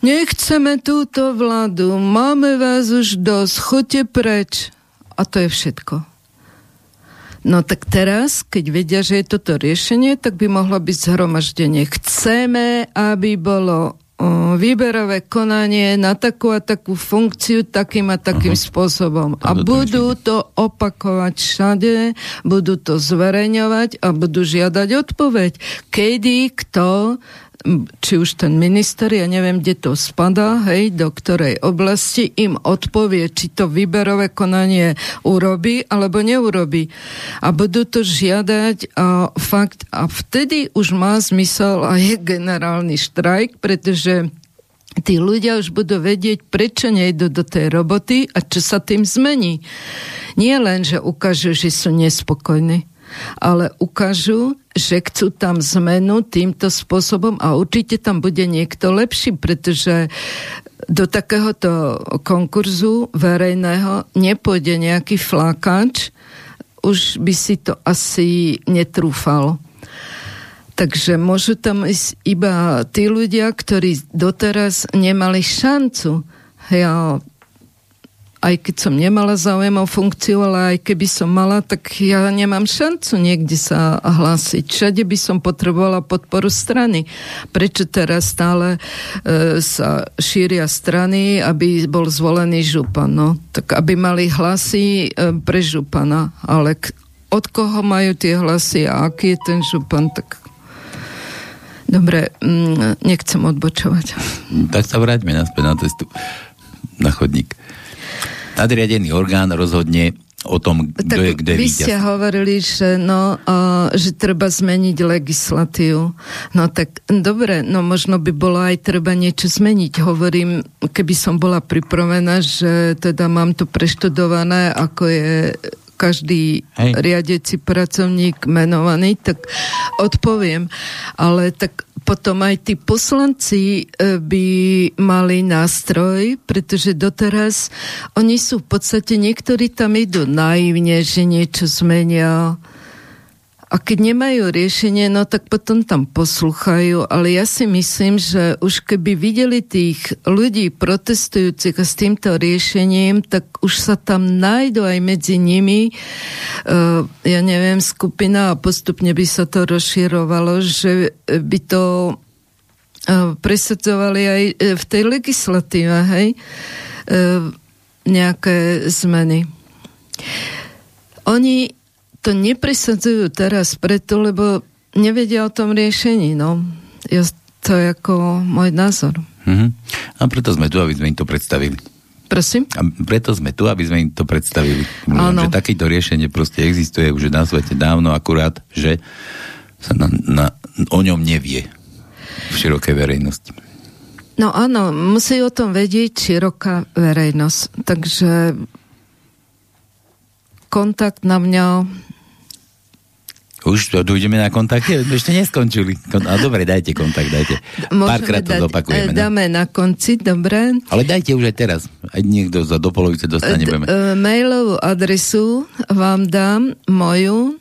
Nechceme túto vládu, máme vás už dosť, choďte preč. A to je všetko. No tak teraz, keď vedia, že je toto riešenie, tak by mohlo byť zhromaždenie. Chceme, aby bolo výberové konanie na takú a takú funkciu takým a takým spôsobom. A budú to opakovať všade, budú to zverejňovať a budú žiadať odpoveď. Kedy, kto, či už ten minister, ja neviem, kde to spadá, hej, do ktorej oblasti, im odpovie, či to výberové konanie urobí, alebo neurobí. A budú to žiadať a fakt. A vtedy už má zmysel aj generálny štrajk, pretože tí ľudia už budú vedieť, prečo nejdu do tej roboty a čo sa tým zmení. Nie len, že ukážu, že sú nespokojní, ale ukážu že chcú tam zmenu týmto spôsobom a určite tam bude niekto lepší, pretože do takéhoto konkurzu verejného nepôjde nejaký flákač, už by si to asi netrúfal. Takže môžu tam ísť iba tí ľudia, ktorí doteraz nemali šancu. Ja, aj keď som nemala záujem o funkciu, ale aj keby som mala, tak ja nemám šancu niekde sa hlásiť. Všade by som potrebovala podporu strany. Prečo teraz stále sa šíria strany, aby bol zvolený župan? No, tak aby mali hlasy pre župana. Ale od koho majú tie hlasy a aký je ten župan, tak... Dobre, nechcem odbočovať. Tak sa vráťme naspäť na cestu, na chodník. Nadriadený orgán rozhodne o tom, kto je kde víťaz. Vy ste hovorili, že, že treba zmeniť legislatívu. No tak dobre, no možno by bolo aj treba niečo zmeniť. Hovorím, keby som bola pripravená, že teda mám to preštudované, ako je... každý riadiaci pracovník menovaný, tak odpoviem. Ale tak potom aj tí poslanci by mali nástroj, pretože doteraz oni sú v podstate, niektorí tam idú naivne, že niečo zmenia. A keď nemajú riešenie, no tak potom tam poslúchajú, ale ja si myslím, že už keby videli tých ľudí protestujúcich s týmto riešením, tak už sa tam nájdu aj medzi nimi, ja neviem, skupina a postupne by sa to rozširovalo, že by to presadzovali aj v tej legislatíve, hej, nejaké zmeny. Oni to nepresadzujú teraz preto, lebo nevedia o tom riešení. No. Ja, to je ako môj názor. Mm-hmm. A preto sme tu, aby sme im to predstavili. Prosím? A preto sme tu, aby sme im to predstavili. Že takéto riešenie proste existuje už na svete dávno, akurát, že sa o ňom nevie v širokej verejnosti. No áno, musí o tom vedieť široká verejnosť. Takže kontakt na mňa... Už dojdeme na kontakte? Ešte neskončili. A dobre, dajte kontakt, dajte. Párkrát to zopakujeme. Dáme na konci, dobre. Ale dajte už aj teraz. Aj niekto za do polovice dostane. Mailovú adresu vám dám, moju.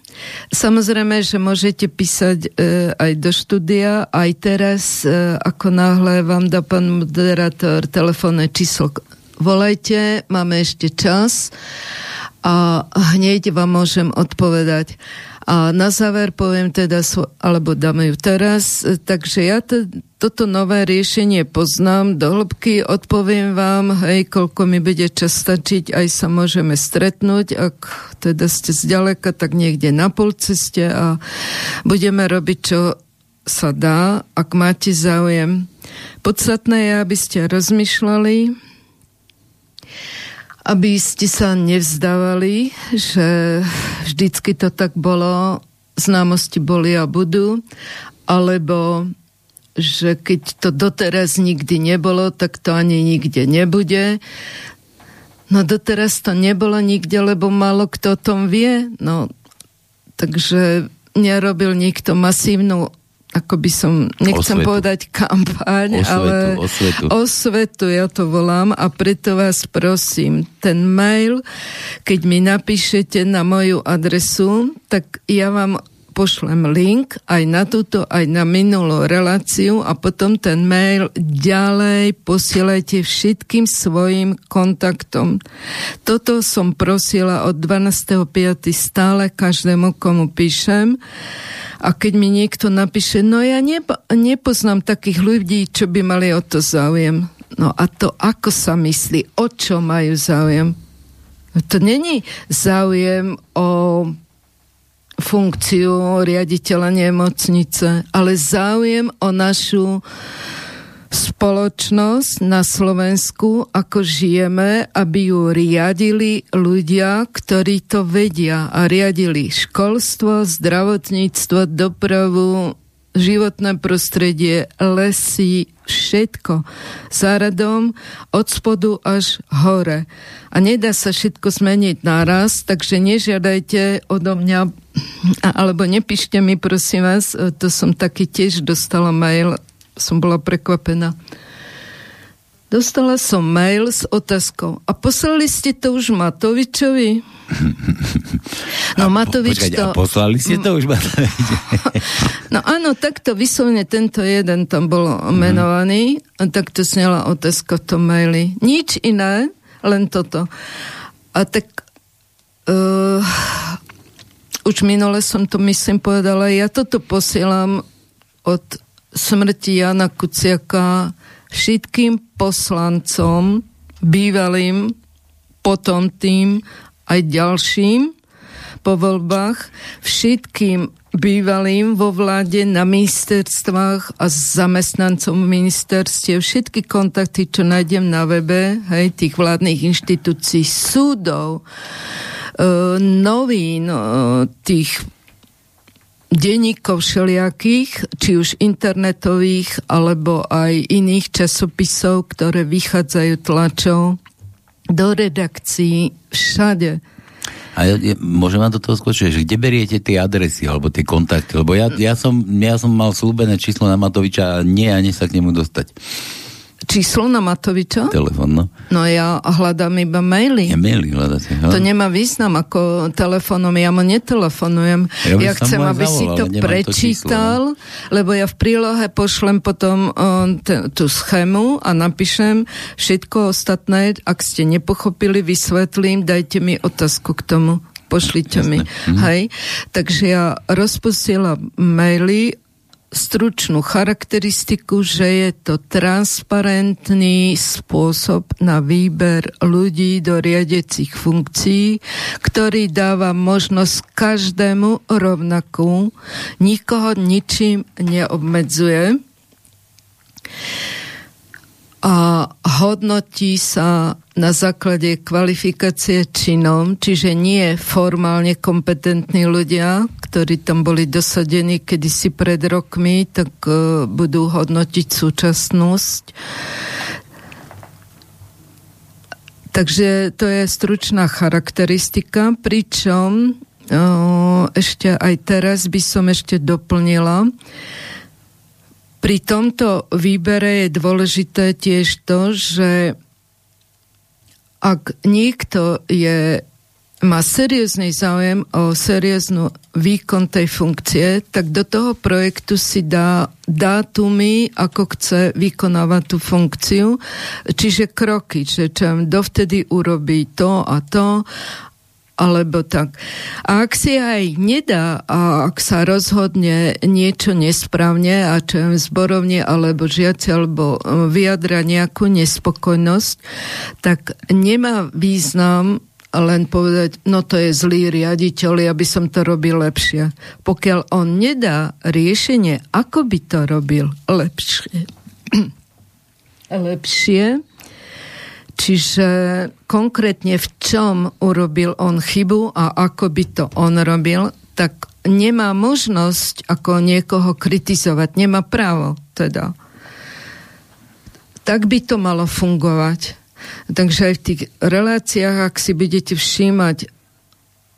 Samozrejme, že môžete písať aj do štúdia, aj teraz, ako náhle vám dá pán moderátor telefónne číslo. Volajte, máme ešte čas a hneď vám môžem odpovedať. A na záver poviem teda, alebo dáme ju teraz, takže ja toto nové riešenie poznám, do hĺbky odpoviem vám, hej, koľko mi bude čas stačiť, aj sa môžeme stretnúť, ak teda ste zďaleka, tak niekde na polceste a budeme robiť, čo sa dá, ak máte záujem. Podstatné je, aby ste rozmýšľali, aby ste sa nevzdávali, že vždycky to tak bolo, známosti boli a budú, alebo že keď to doteraz nikdy nebolo, tak to ani nikde nebude. No doteraz to nebolo nikde, lebo málo kto o tom vie. No, takže nerobil nikto masívnu, ako by som, nechcem povedať kampaň, ale osvetu ja to volám a preto vás prosím, ten mail, keď mi napíšete na moju adresu, tak ja vám pošlem link aj na túto, aj na minulú reláciu a potom ten mail ďalej posielajte všetkým svojim kontaktom. Toto som prosila od 12.5. stále každému, komu píšem. A keď mi niekto napíše, no ja nepoznám takých ľudí, čo by mali o to záujem. No a to, ako sa myslí, o čo majú záujem? To není záujem o funkciu riaditeľa nemocnice, ale záujem o našu spoločnosť na Slovensku, ako žijeme, aby ju riadili ľudia, ktorí to vedia a riadili školstvo, zdravotníctvo, dopravu, životné prostredie, lesy, všetko. Za radom od spodu až hore. A nedá sa všetko zmeniť naraz, takže nežiadajte odo mňa, alebo nepíšte mi, prosím vás, to som taky tiež dostala mail, som bola prekvapená. Dostala som mail s otázkou. A poslali ste to už Matovičovi? No Matovič počkajte, to... A poslali ste to už Matovičovi? No áno, takto vyslovne tento jeden tam bol menovaný. A takto snela otázka v tom maili. Nič iné, len toto. A tak... už minule som to, myslím, povedala. Ja toto posielam od smrti Jana Kuciaka všetkým poslancom, bývalým, potom tým, aj ďalším po voľbách, všetkým bývalým vo vláde, na ministerstvách a zamestnancom ministerstiev, všetky kontakty, čo nájdem na webe, hej, tých vládnych inštitúcií, súdov, novín, tých denníkov všelijakých, či už internetových, alebo aj iných časopisov, ktoré vychádzajú tlačov do redakcií všade. A ja, môžem vám do toho skočiť, že kde beriete tie adresy alebo tie kontakty? Lebo ja som mal slúbené číslo na Matoviča a nie sa k nemu dostať. Číslo na Matoviča? Telefón, no. No ja hľadám iba maily. Ja maily hľadáte. To nemá význam ako telefónom, ja mu netelefonujem. Ja chcem, aby si to prečítal, to číslo, lebo ja v prílohe pošlem potom tú schému a napíšem všetko ostatné, ak ste nepochopili, vysvetlím, dajte mi otázku k tomu, pošlite mi. Hej. Takže ja rozpustila maily, stručnú charakteristiku, že je to transparentný spôsob na výber ľudí do riadiacich funkcií, ktorý dáva možnosť každému rovnakú, nikoho ničím neobmedzuje a hodnotí sa na základe kvalifikácie činom, čiže nie formálne kompetentní ľudia, ktorí tam boli dosadení kedysi pred rokmi, tak budú hodnotiť súčasnosť. Takže to je stručná charakteristika, pričom ešte aj teraz by som ešte doplnila. Pri tomto výbere je dôležité tiež to, že ak niekto má seriózny záujem o seriózny výkon tej funkcie, tak do toho projektu si dá dátumy, ako chce vykonávať tú funkciu, čiže kroky, že dovtedy urobí to a to, alebo tak. A ak si aj nedá, a ak sa rozhodne niečo nesprávne, a čo je zborovne, alebo žiaci, alebo vyjadra nejakú nespokojnosť, tak nemá význam len povedať, no to je zlý riaditeľ, ja by som to robil lepšie. Pokiaľ on nedá riešenie, ako by to robil lepšie. Čiže konkrétne v čom urobil on chybu a ako by to on robil, tak nemá možnosť ako niekoho kritizovať. Nemá právo teda. Tak by to malo fungovať. Takže aj v tých reláciách, ak si budete všímať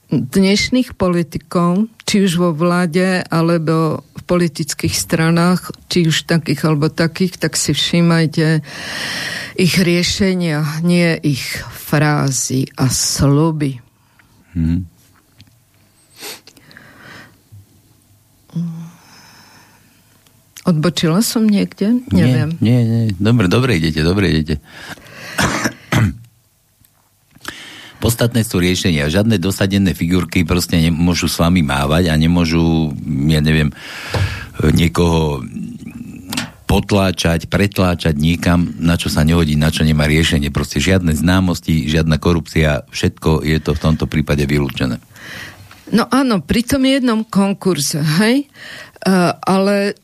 dnešných politikov, či už vo vláde, alebo v politických stranách, či už takých alebo takých, tak si všímajte ich riešenia, nie ich frázy a sľuby. Odbočila som niekde? Neviem. Nie. Dobre idete. Podstatné sú riešenia. Žiadne dosadené figurky proste nemôžu s vami mávať a nemôžu, ja neviem, niekoho potláčať, pretláčať niekam, na čo sa nehodí, na čo nemá riešenie. Proste žiadne známosti, žiadna korupcia, všetko je to v tomto prípade vylúčené. No áno, pri tom jednom konkurze, hej? Ale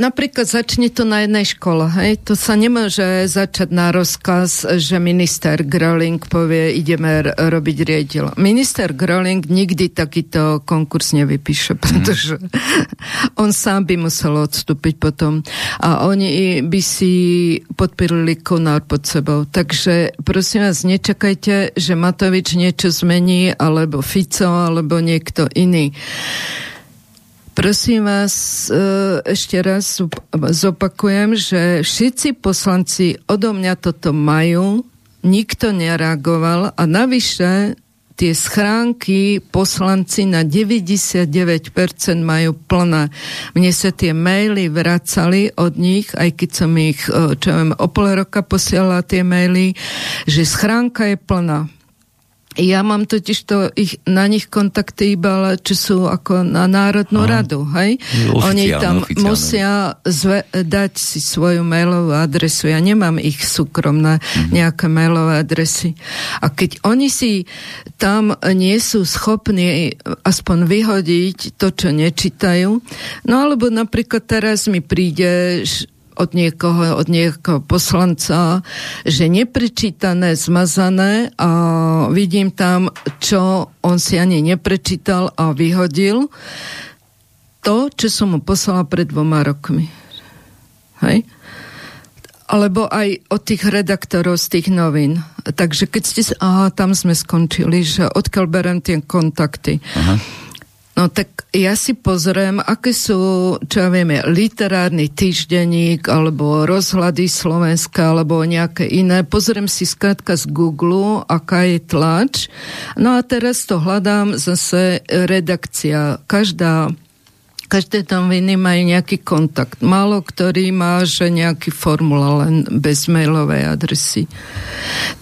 napríklad začne to na jednej škole, hej? To sa nemôže začať na rozkaz, že minister Gröling povie, ideme robiť riedilo. Minister Gröling nikdy takýto konkurs nevypíše, pretože on sám by musel odstúpiť potom a oni by si podpírili konár pod sebou. Takže prosím vás, nečakajte, že Matovič niečo zmení, alebo Fico, alebo niekto iný. Prosím vás, ešte raz zopakujem, že všetci poslanci odo mňa toto majú, nikto nereagoval a navyše tie schránky poslanci na 99% majú plné. Mne sa tie maily vracali od nich, aj keď som ich, čo viem, o pol roka posielala tie maily, že schránka je plná. Ja mám totiž to na nich kontakty iba, čo sú ako na Národnú radu, hej? Oni tam musia dať si svoju mailovú adresu. Ja nemám ich súkromné nejaké mailové adresy. A keď oni si tam nie sú schopní aspoň vyhodiť to, čo nečítajú, no alebo napríklad teraz mi príde od niekoho poslanca, že neprečítané, zmazané a vidím tam, čo on si ani neprečítal a vyhodil to, čo som mu poslala pred 2 rokmi. Hej? Alebo aj od tých redaktorov z tých novín. Takže keď ste... tam sme skončili, že odkiaľ berem tie kontakty. Aha. No tak ja si pozriem, aké sú, čo ja vieme, literárny týždenník, alebo rozhľady Slovenska, alebo nejaké iné. Pozriem si skrátka z Google, aká je tlač. No a teraz to hľadám zase redakcia. Každé tam viny majú nejaký kontakt. Málo ktorý má, že nejaký formulár len bez mailovej adresy.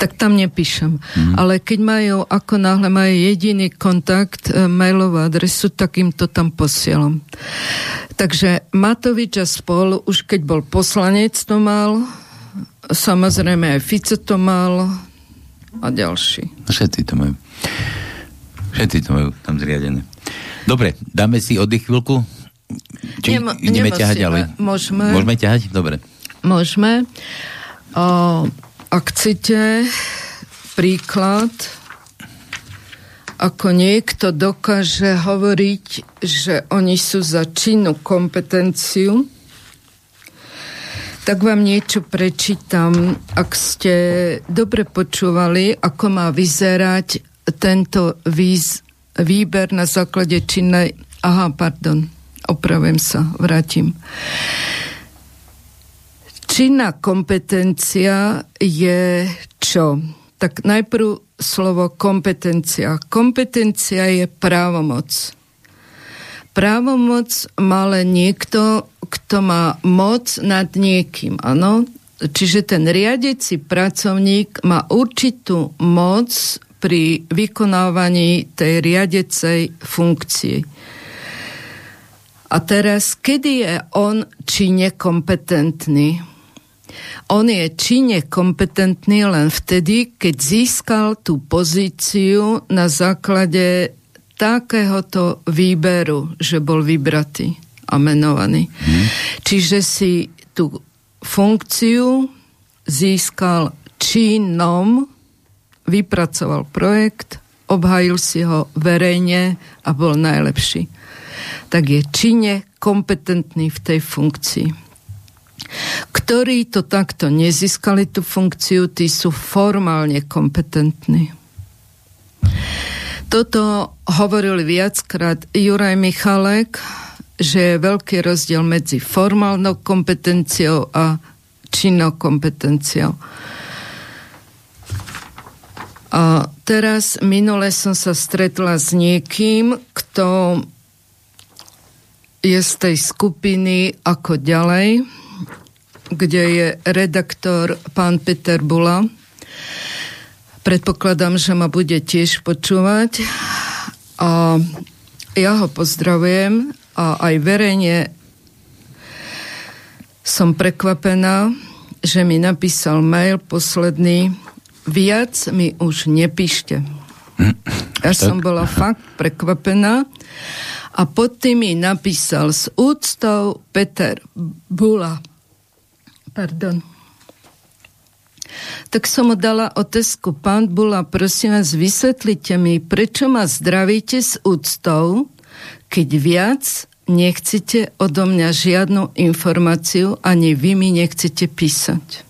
Tak tam nepíšem. Ale keď majú, ako náhle majú jediný kontakt, mailovú adresu, tak im to tam posielam. Takže Matovič a spol, už keď bol poslanec, to mal. Samozrejme aj Fico to mal. A ďalší. Všetci to majú tam zriadené. Dobre, dáme si oddych chvíľku? Či ideme ťahať ďalej? Môžeme ťahať? Dobre. Môžeme. Ak chcete príklad, ako niekto dokáže hovoriť, že oni sú za činnú kompetenciu, tak vám niečo prečítam. Ak ste dobre počúvali, ako má vyzerať tento výber na základe činnej... Činná kompetencia je čo? Tak najprv slovo kompetencia. Kompetencia je právomoc. Právomoc má len niekto, kto má moc nad niekým, áno? Čiže ten riadiaci pracovník má určitú moc pri vykonávaní tej riadecej funkcie. A teraz, kedy je on činne kompetentný? On je činne kompetentný len vtedy, keď získal tú pozíciu na základe takéhoto výberu, že bol vybratý a menovaný. Čiže si tú funkciu získal činom, vypracoval projekt, obhájil si ho verejne a bol najlepší. Tak je činne kompetentný v tej funkcii. Ktorí to takto nezískali tú funkciu, tí sú formálne kompetentní. Toto hovoril viackrát Juraj Michalek, že je veľký rozdiel medzi formálnou kompetenciou a činnou kompetenciou. A teraz minule som sa stretla s niekým, kto je z tej skupiny ako ďalej, kde je redaktor pán Peter Bula. Predpokladám, že ma bude tiež počúvať. A ja ho pozdravujem a aj verejne som prekvapená, že mi napísal mail posledný: viac mi už nepíšte. Ja som bola fakt prekvapená a pod tými napísal: s úctou Peter Bula. Pardon. Tak som mu dala otázku: pán Bula, prosím vás, vysvetlite mi, prečo ma zdravíte s úctou, keď viac nechcete odo mňa žiadnu informáciu, ani vy mi nechcete písať.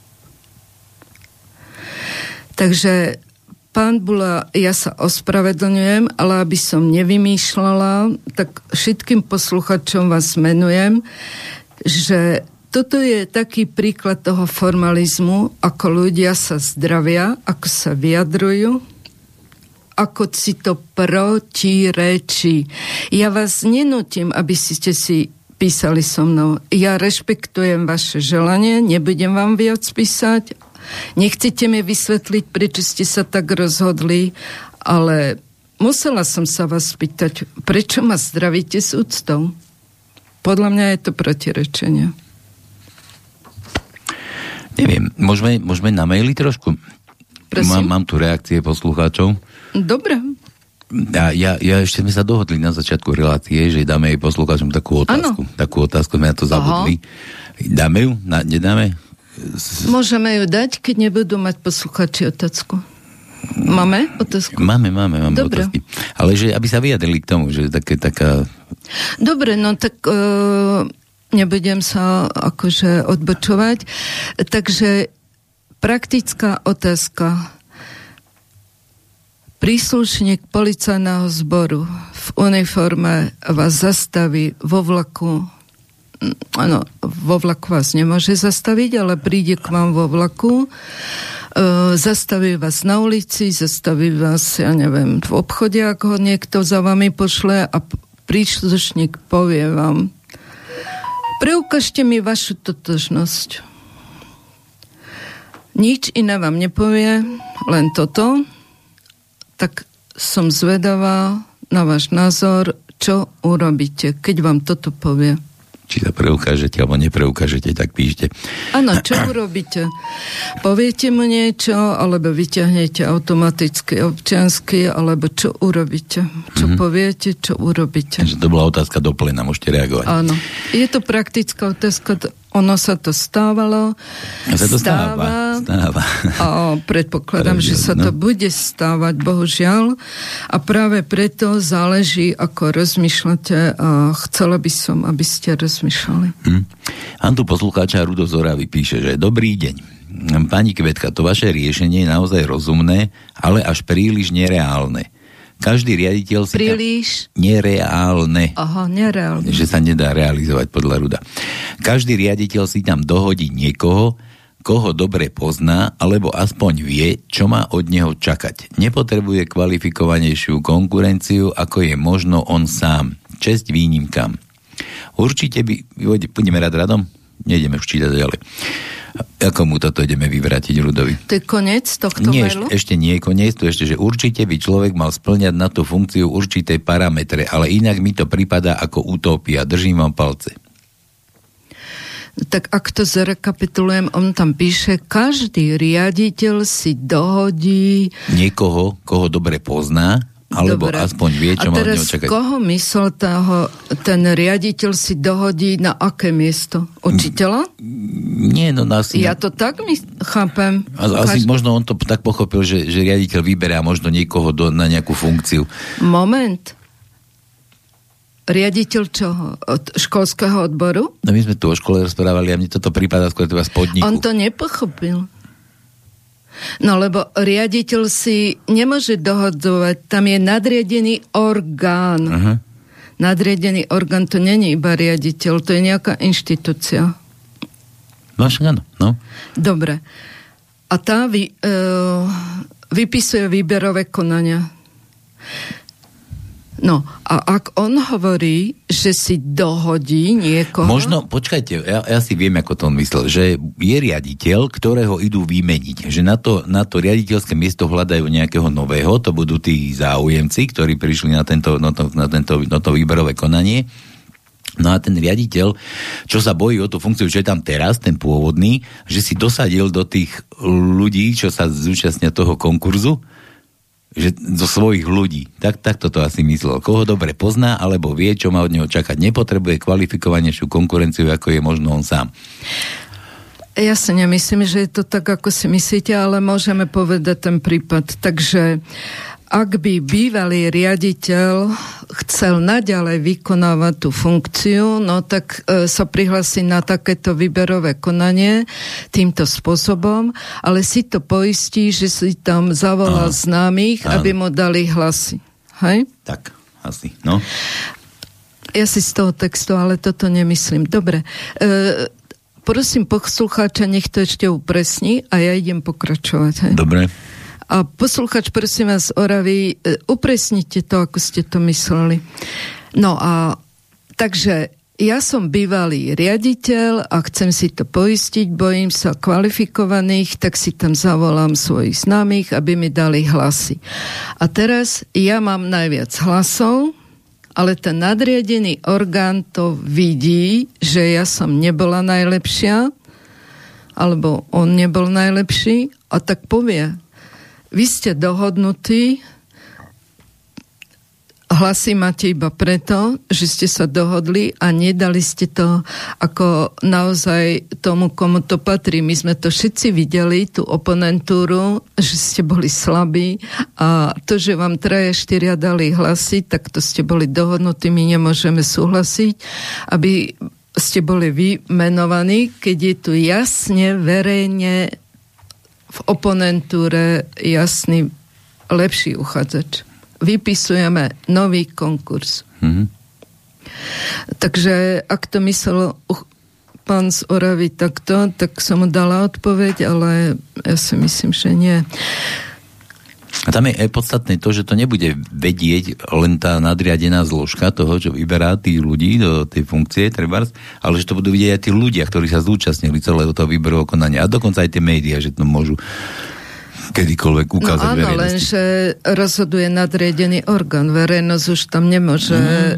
Takže pán Bula, ja sa ospravedlňujem, ale aby som nevymýšľala, tak všetkým posluchačom vás menujem, že toto je taký príklad toho formalizmu, ako ľudia sa zdravia, ako sa vyjadrujú, ako si to protirečí. Ja vás nenútim, aby ste si písali so mnou. Ja rešpektujem vaše želanie, nebudem vám viac písať. Nechcete mi vysvetliť, prečo ste sa tak rozhodli, ale musela som sa vás spýtať, prečo ma zdravíte s úctou? Podľa mňa je to protirečenie. Neviem, môžeme na maili trošku? Mám tu reakcie poslucháčov. Dobre. Ja ešte sme sa dohodli na začiatku relácie, že dáme jej poslucháčom takú otázku. Ano. Takú otázku, sme na to zabudli. Dáme ju? Nedáme? Môžeme ju dať, keď nebudú mať posluchači otázku. Máme otázku? Máme dobre. Otázky. Ale že aby sa vyjadrili k tomu, že taká... Dobre, no tak nebudem sa akože odbočovať. Takže praktická otázka. Príslušník policajného zboru v uniforme vás zastaví vo vlaku. Áno, vo vlaku vás nemôže zastaviť, ale príde k vám vo vlaku, zastaví vás na ulici, zastaví vás, ja neviem, v obchode, ak ho niekto za vami pošle, a príslušník povie vám: preukážte mi vašu totožnosť. Nič iné vám nepovie, len toto. Tak som zvedavá na váš názor, čo urobíte, keď vám toto povie. Či sa preukážete, alebo nepreukážete, tak píšte. Áno, čo urobíte? Poviete mu niečo, alebo vyťahnete automaticky občiansky, alebo čo urobíte? Čo poviete, čo urobíte? Takže to bola otázka do plena, môžete reagovať. Áno, je to praktická otázka, ono sa to stávalo. Stáva. A predpokladám, že sa to bude stávať, bohužiaľ. A práve preto záleží, ako rozmýšľate, a chcela by som, aby ste rozmýšľali. Antu poslucháča Rudo Zoravy píše, že dobrý deň. Pani Kvetka, to vaše riešenie je naozaj rozumné, ale až príliš nereálne. Každý riaditeľ si... Príliš? Nereálne. Aha, nereálne. Že sa nedá realizovať podľa Ruda. Každý riaditeľ si tam dohodí niekoho, koho dobre pozná, alebo aspoň vie, čo má od neho čakať. Nepotrebuje kvalifikovanejšiu konkurenciu, ako je možno on sám. Česť výnimkám. Určite by... Pôjdeme radom? Nejdeme už čítať ďalej. Ako mu toto ideme vyvrátiť Rudovi? To je koniec tohto mailu? Ešte nie je koniec, to ešte, že určite by človek mal splňať na tú funkciu určité parametre, ale inak mi to pripadá ako utopia. Držím vám palce. Tak ak to zrekapitulujem, on tam píše, každý riaditeľ si dohodí... Niekoho, koho dobre pozná, alebo dobre, aspoň vie, čo má od neho čakať. A teraz koho myslel ten riaditeľ si dohodí na aké miesto? Učiteľa? Nie, no asi... Ja to tak chápem. Asi možno on to tak pochopil, že riaditeľ vyberá možno niekoho na nejakú funkciu. Moment. Riaditeľ čoho? Od školského odboru? No my sme tu o škole rozprávali a mne toto prípada skôr teda z podniku. On to nepochopil. No lebo riaditeľ si nemôže dohodovať, tam je nadriadený orgán. Aha. Nadriadený orgán to není iba riaditeľ, to je nejaká inštitúcia. No. Dobre. A tá vypisuje výberové konania. No, a ak on hovorí, že si dohodí niekoho... Možno, počkajte, ja si viem, ako to on myslel, že je riaditeľ, ktorého idú vymeniť, že na to riaditeľské miesto hľadajú nejakého nového, to budú tí záujemci, ktorí prišli na to výberové konanie. No a ten riaditeľ, čo sa bojí o tú funkciu, čo je tam teraz, ten pôvodný, že si dosadil do tých ľudí, čo sa zúčastnia toho konkurzu, že zo svojich ľudí. Takto to asi myslel. Koho dobre pozná, alebo vie, čo má od neho čakať. Nepotrebuje kvalifikovanejšiu konkurenciu, ako je možno on sám. Ja si nemyslím, že je to tak, ako si myslíte, ale môžeme povedať ten prípad. Takže ak by bývalý riaditeľ chcel naďalej vykonávať tú funkciu, no tak sa prihlási na takéto výberové konanie týmto spôsobom, ale si to poistí, že si tam zavolá známych, aby mu dali hlasy. Hej? Tak, asi, no. Ja si z toho textu, ale toto nemyslím. Dobre, prosím poslucháča, nech to ešte upresní a ja idem pokračovať. Hej? Dobre. A poslucháč, prosím vás, Oravy, upresnite to, ako ste to mysleli. No a takže ja som bývalý riaditeľ a chcem si to poistiť, bojím sa kvalifikovaných, tak si tam zavolám svojich známych, aby mi dali hlasy. A teraz ja mám najviac hlasov, ale ten nadriadený orgán to vidí, že ja som nebola najlepšia, alebo on nebol najlepší, a tak povie: vy ste dohodnutí, hlasy máte iba preto, že ste sa dohodli a nedali ste to ako naozaj tomu, komu to patrí. My sme to všetci videli, tú oponentúru, že ste boli slabí a to, že vám 3-4 dali hlasy, tak to ste boli dohodnutí, my nemôžeme súhlasiť, aby ste boli vymenovaní, keď je tu jasne, verejne v oponentúre jasný lepší uchádzač. Vypisujeme nový konkurs. Mm-hmm. Takže ak to myslel pán z Oravy takto, tak som mu dala odpoveď, ale ja si myslím, že nie. A tam je aj podstatné to, že to nebude vedieť len tá nadriadená zložka toho, čo vyberá tých ľudí do tej funkcie, trebárs, ale že to budú vidieť aj tí ľudia, ktorí sa zúčastnili celého toho výberového konania. A dokonca aj tie médiá, že to môžu kedykoľvek ukázať verejnosti. No áno, lenže rozhoduje nadriadený orgán. Verejnosť už tam nemôže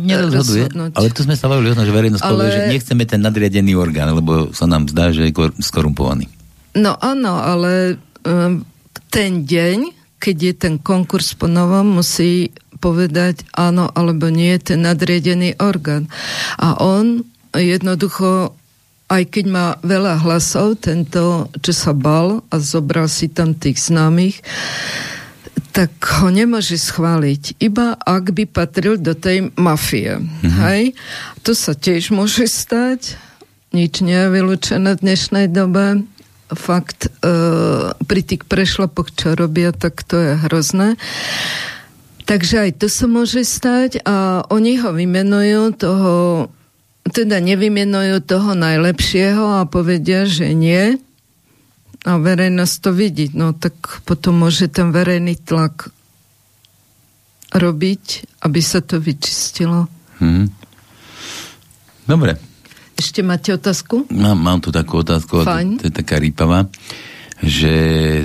rozhodnúť. Ale tu sme sa bavili, že verejnosť povie, že nechceme ten nadriadený orgán, lebo sa nám zdá, že je skorumpovaný. No áno, ale ten deň, keď je ten konkurs po novom, musí povedať áno alebo nie ten nadriadený orgán. A on jednoducho, aj keď má veľa hlasov, tento, čo sa bal a zobral si tam tých známych, tak ho nemôže schváliť. Iba ak by patril do tej mafie. Mhm. Hej? To sa tiež môže stať. Nič nie je vylúčené v dnešnej dobe. Fakt, pri tých prešlapoch, čo robia, tak to je hrozné. Takže aj to sa môže stať a oni ho vymenujú toho, teda nevymenujú toho najlepšieho a povedia, že nie. A verejnosť to vidí. No tak potom môže ten verejný tlak robiť, aby sa to vyčistilo. Dobre. Ešte máte otázku? Mám tu takú otázku, to je taká rýpavá, že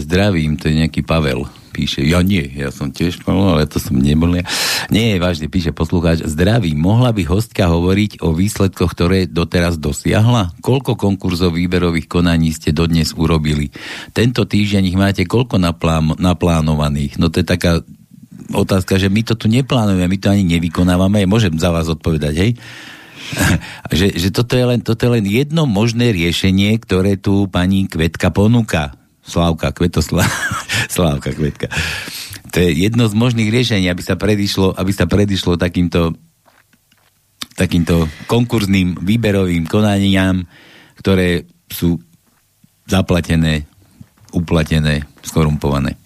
zdravím, to je nejaký Pavel, píše, ja som tiež Pavel, ale to som nebol. Nie, vážne, píše poslucháč, zdravím, mohla by hostka hovoriť o výsledkoch, ktoré doteraz dosiahla? Koľko konkurzov výberových konaní ste dodnes urobili? Tento týždeň ich máte koľko naplánovaných? No to je taká otázka, že my to tu neplánujeme, my to ani nevykonávame, môžem za vás odpovedať, hej? Že toto je len jedno možné riešenie, ktoré tu pani Kvetka ponúka. Slávka Kvetka. To je jedno z možných riešení, aby sa predišlo takýmto konkurzným výberovým konaniam, ktoré sú zaplatené, uplatené, skorumpované.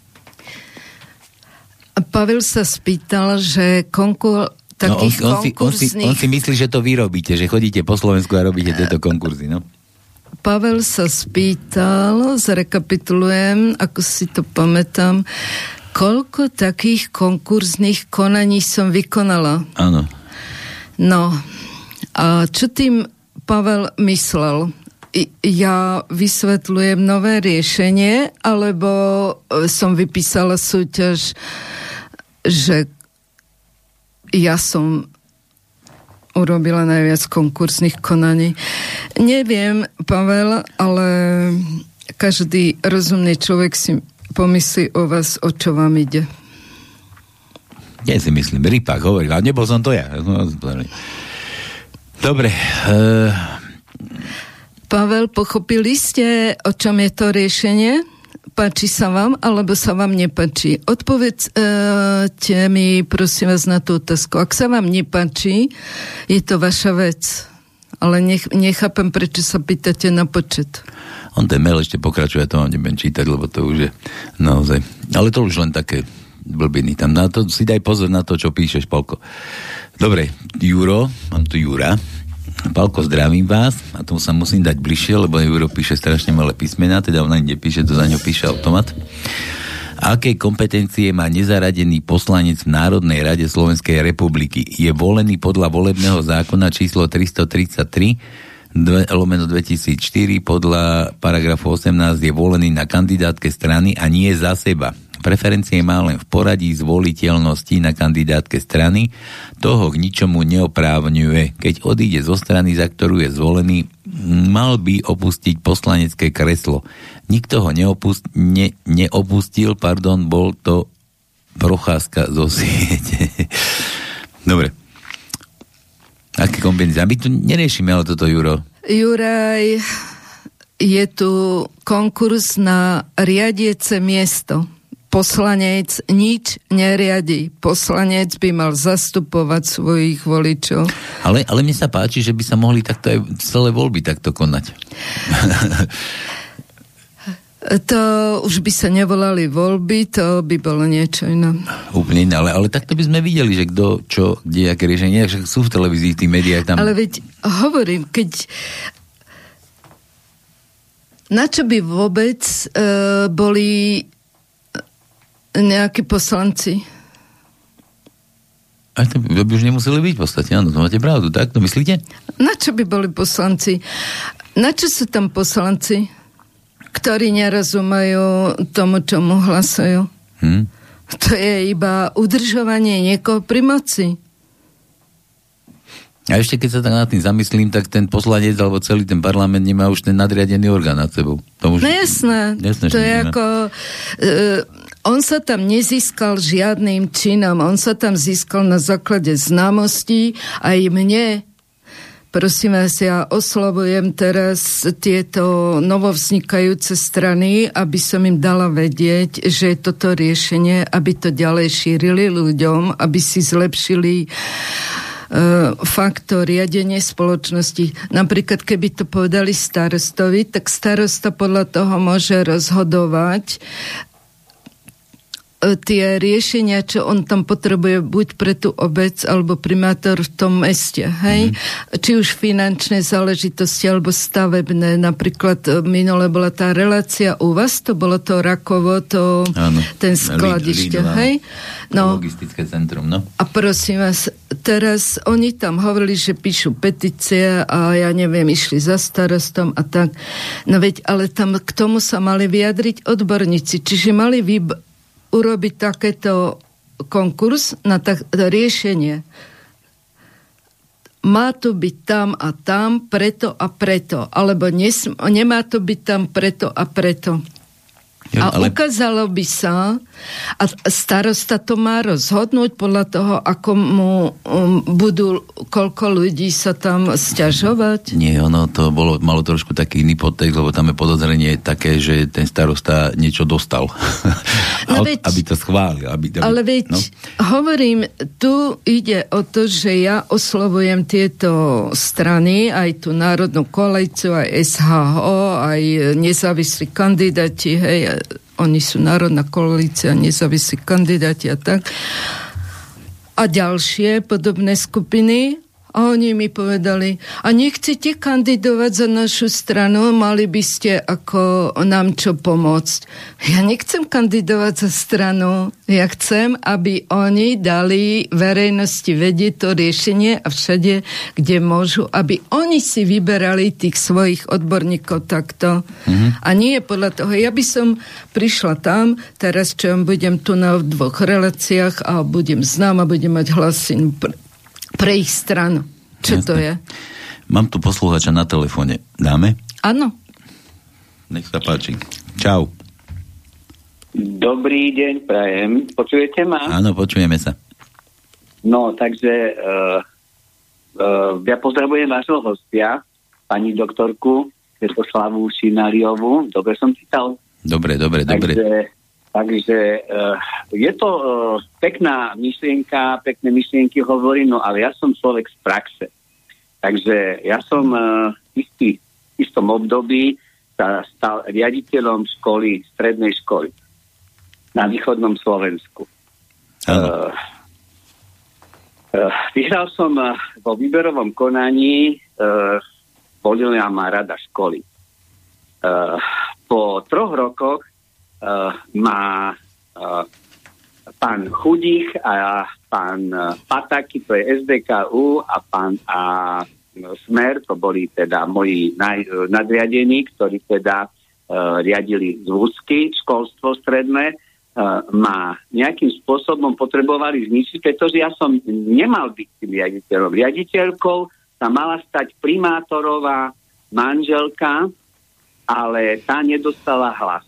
Pavel sa spýtal, že takých on si myslí, že to vy robíte, že chodíte po Slovensku a robíte tieto konkurzy, no? Pavel sa spýtal, zrekapitulujem, ako si to pamätám, koľko takých konkurzných konaní som vykonala. Áno. No, a čo tým Pavel myslel? Ja vysvetľujem nové riešenie, alebo som vypísala súťaž, že ja som urobila najviac konkurzných konaní. Neviem, Pavel, ale každý rozumný človek si pomyslí o vás, o čo vám ide. Nie si myslím, Rypák hovoril, ale nebol som to ja. Dobre. Pavel, pochopili ste, o čom je to riešenie? Páči sa vám, alebo sa vám nepáči? Odpovedzte mi, prosím vás, na tú otázku. Ak sa vám nepáči, je to vaša vec. Ale nechápem, prečo sa pýtate na počet. On ten mail ešte pokračuje, to vám nebudem čítať, lebo to už je naozaj... Ale to už len také blbiny. Tam na to, si daj pozor na to, čo píšeš, Palko. Dobre, Juro, mám tu Jura. Palko, zdravím vás. A tomu sa musím dať bližšie, lebo Juro píše strašne malé písmená, teda ona inde píše, to za ňo píše automat. Aké kompetencie má nezaradený poslanec v Národnej rade Slovenskej republiky? Je volený podľa volebného zákona číslo 333/2004, podľa paragrafu 18 je volený na kandidátke strany a nie za seba. Preferencie má len v poradí zvoliteľnosti na kandidátke strany, toho k ničomu neoprávňuje. Keď odíde zo strany, za ktorú je zvolený, mal by opustiť poslanecké kreslo. Nikto ho neopustil, bol to procházka zo siete. Dobre. Aké kombinácie? My tu neriešime, ale toto, Juro. Juraj, je tu konkurs na riadiece miesto. Poslanec nič neriadi. Poslanec by mal zastupovať svojich voličov. Ale mne sa páči, že by sa mohli takto aj celé voľby takto konať. To už by sa nevolali voľby, to by bolo niečo iné. Úplne iné, ale takto by sme videli, že kto, čo, kde, aké riešenie, že sú v televízii, v tých médiách tam... Ale veď hovorím, keď... Na čo by vôbec boli... nejakí poslanci. A to by už nemuseli byť v podstate, áno, to máte pravdu, tak? To myslíte? Na čo by boli poslanci? Na čo sú tam poslanci, ktorí nerozumajú tomu, čomu hlasujú? To je iba udržovanie niekoho pri moci. A ešte keď sa tak nad tým zamyslím, tak ten poslanec alebo celý ten parlament nemá už ten nadriadený orgán nad sebou. To už... No jasné, to je ako... On sa tam nezískal žiadnym činom. On sa tam získal na základe známostí. Aj mne, prosím vás, ja oslavujem teraz tieto novovznikajúce strany, aby som im dala vedieť, že toto riešenie, aby to ďalej šírili ľuďom, aby si zlepšili faktor riadenie spoločnosti. Napríklad, keby to povedali starostovi, tak starosta podľa toho môže rozhodovať tie riešenia, čo on tam potrebuje buď pre tú obec, alebo primátor v tom meste, hej? Či už finančné záležitosti, alebo stavebné. Napríklad minule bola tá relácia u vás, to bolo to Rakovo, to áno, ten skladište, hej? No, logistické centrum, no. A prosím vás, teraz oni tam hovorili, že píšu petície a ja neviem, išli za starostom a tak. No veď, ale tam k tomu sa mali vyjadriť odborníci, čiže mali urobiť takéto konkurs na riešenie. Má to byť tam a tam, preto a preto. Alebo nemá to byť tam, preto a preto. Jo, ale... A ukázalo by sa, a starosta to má rozhodnúť podľa toho, ako mu budú, koľko ľudí sa tam sťažovať. Nie, ono to bolo, malo trošku taký iný podtext, lebo tam je podozrenie také, že ten starosta niečo dostal. No veď, aby to schválil. Ale veď, no? Hovorím, tu ide o to, že ja oslovujem tieto strany, aj tú Národnú koalíciu, aj SHO, aj nezávislí kandidáti, hej, oni sú Národná koalícia, nezávislí kandidáti a tak. A ďalšie podobné skupiny. A oni mi povedali, a nechcete kandidovať za našu stranu, mali by ste ako nám čo pomôcť. Ja nechcem kandidovať za stranu. Ja chcem, aby oni dali verejnosti vedieť to riešenie a všade, kde môžu, aby oni si vyberali tých svojich odborníkov takto. A nie podľa toho. Ja by som prišla tam, teraz čo budem tu na dvoch reláciách a budem znám a budem mať hlasinu pre ich stranu. Čo jasne. To je? Mám tu poslucháča na telefóne. Dáme? Áno. Nech sa páči. Čau. Dobrý deň, prajem. Počujete ma? Áno, počujeme sa. No, takže ja pozdravujem vášho hostia, pani doktorku Svetoslavu Šinaliovu. Dobre som cítal? Dobre. Takže je to pekná myšlienka, pekné myšlienky hovorí, no ale ja som človek z praxe. Takže ja som v istom období sa stal riaditeľom školy, strednej školy na východnom Slovensku. Vyhral som vo výberovom konaní, volila ma rada školy. Po 3 rokoch ma pán Chudík a pán Pataky, to je SDKU, a Smer, to boli teda moji nadriadení, ktorí teda riadili zvúzky, školstvo stredné, ma nejakým spôsobom potrebovali zničiť, pretože ja som nemal byť tým riaditeľom. Riaditeľkou sa mala stať primátorová manželka, ale tá nedostala hlas.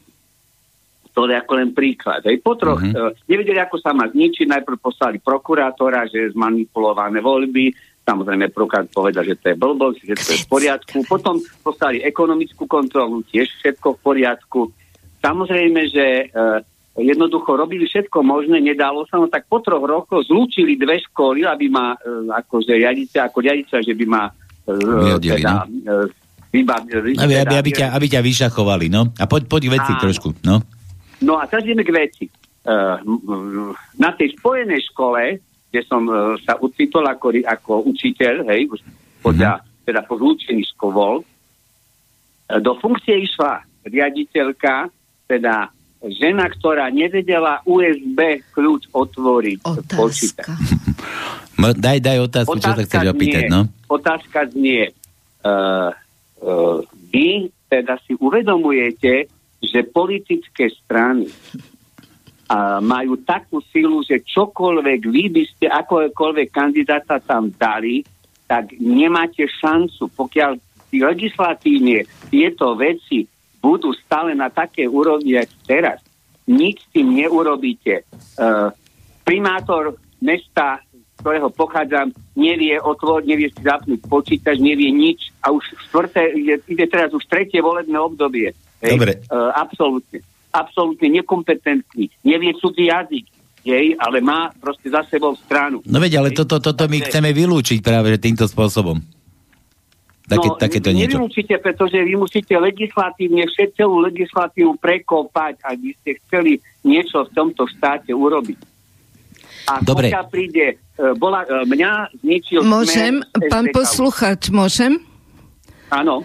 To je ako len príklad. Hej. Po 3 nevedeli, ako sa ma zničiť, najprv poslali prokurátora, že je zmanipulované voľby, samozrejme prokurátor povedal, že to je blbosť, že to je v poriadku, potom poslali ekonomickú kontrolu, tiež všetko v poriadku. Samozrejme, že jednoducho robili všetko možné, nedalo sa, no tak po 3 rokoch zlúčili 2 školy, aby ma riaditeľa, že by ma aby ťa vyšachovali, no. A poď k veci trošku, no. No a teraz ideme k veci. Na tej spojenej škole, kde som sa ucítol ako učiteľ, hej, teda po zlúčení škôl, do funkcie išla riaditeľka, teda žena, ktorá nevedela USB kľúč otvoriť počítač. Daj otázku, čo sa chceš opýtať, no? Otázka znie. Vy teda si uvedomujete, že politické strany majú takú silu, že čokoľvek vy by ste, akokoľvek kandidáta tam dali, tak nemáte šancu, pokiaľ legislatívne tieto veci budú stále na také úrovni, ako teraz. Nič s tým neurobíte. Primátor mesta, z ktorého pochádzam, nevie si zapnúť počítač, nevie nič a už ide teraz už 3. volebné obdobie. Dobre. Absolútne nekompetentný, nevie cudzí jazyk, ale má proste za sebou stranu. No veď, ale toto my chceme vylúčiť práve týmto spôsobom. Takéto niečo. Nevylúčite, pretože vy musíte legislatívne, celú legislatívu prekopať, ak by ste chceli niečo v tomto štáte urobiť. A dobre. Pokiaľ príde, mňa zničil... Môžem, pán poslucháč, môžem? Áno.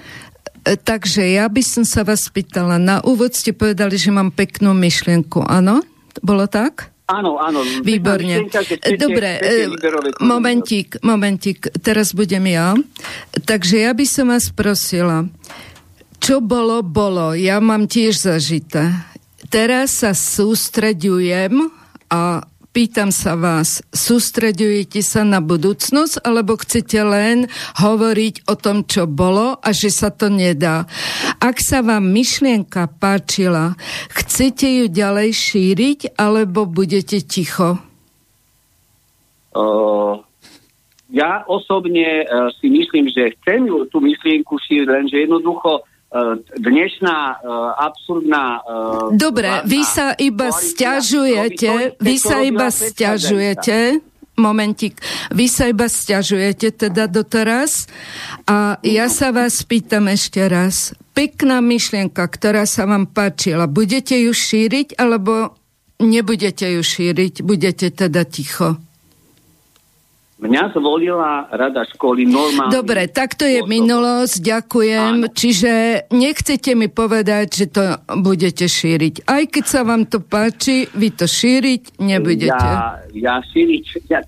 Takže ja by som sa vás pýtala, na úvod ste povedali, že mám peknú myšlienku, áno? Bolo tak? Áno. Výborne. Dobre, momentík, teraz budem ja. Takže ja by som vás prosila, čo bolo, ja mám tiež zažité. Teraz sa sústreďujem a pýtam sa vás, sústreďujete sa na budúcnosť, alebo chcete len hovoriť o tom, čo bolo a že sa to nedá? Ak sa vám myšlienka páčila, chcete ju ďalej šíriť, alebo budete ticho? Ja osobne si myslím, že chcem tú myšlienku šíriť, lenže jednoducho dnešná absurdná... Dobre, vy sa iba sťažujete, vy sa iba sťažujete teda doteraz a ja sa vás pýtam ešte raz. Pekná myšlienka, ktorá sa vám páčila, budete ju šíriť alebo nebudete ju šíriť, budete teda ticho? Mňa zvolila rada školy normálne. Dobre, tak to je minulosť, ďakujem. Áno. Čiže nechcete mi povedať, že to budete šíriť. Aj keď sa vám to páči, vy to šíriť nebudete. Ja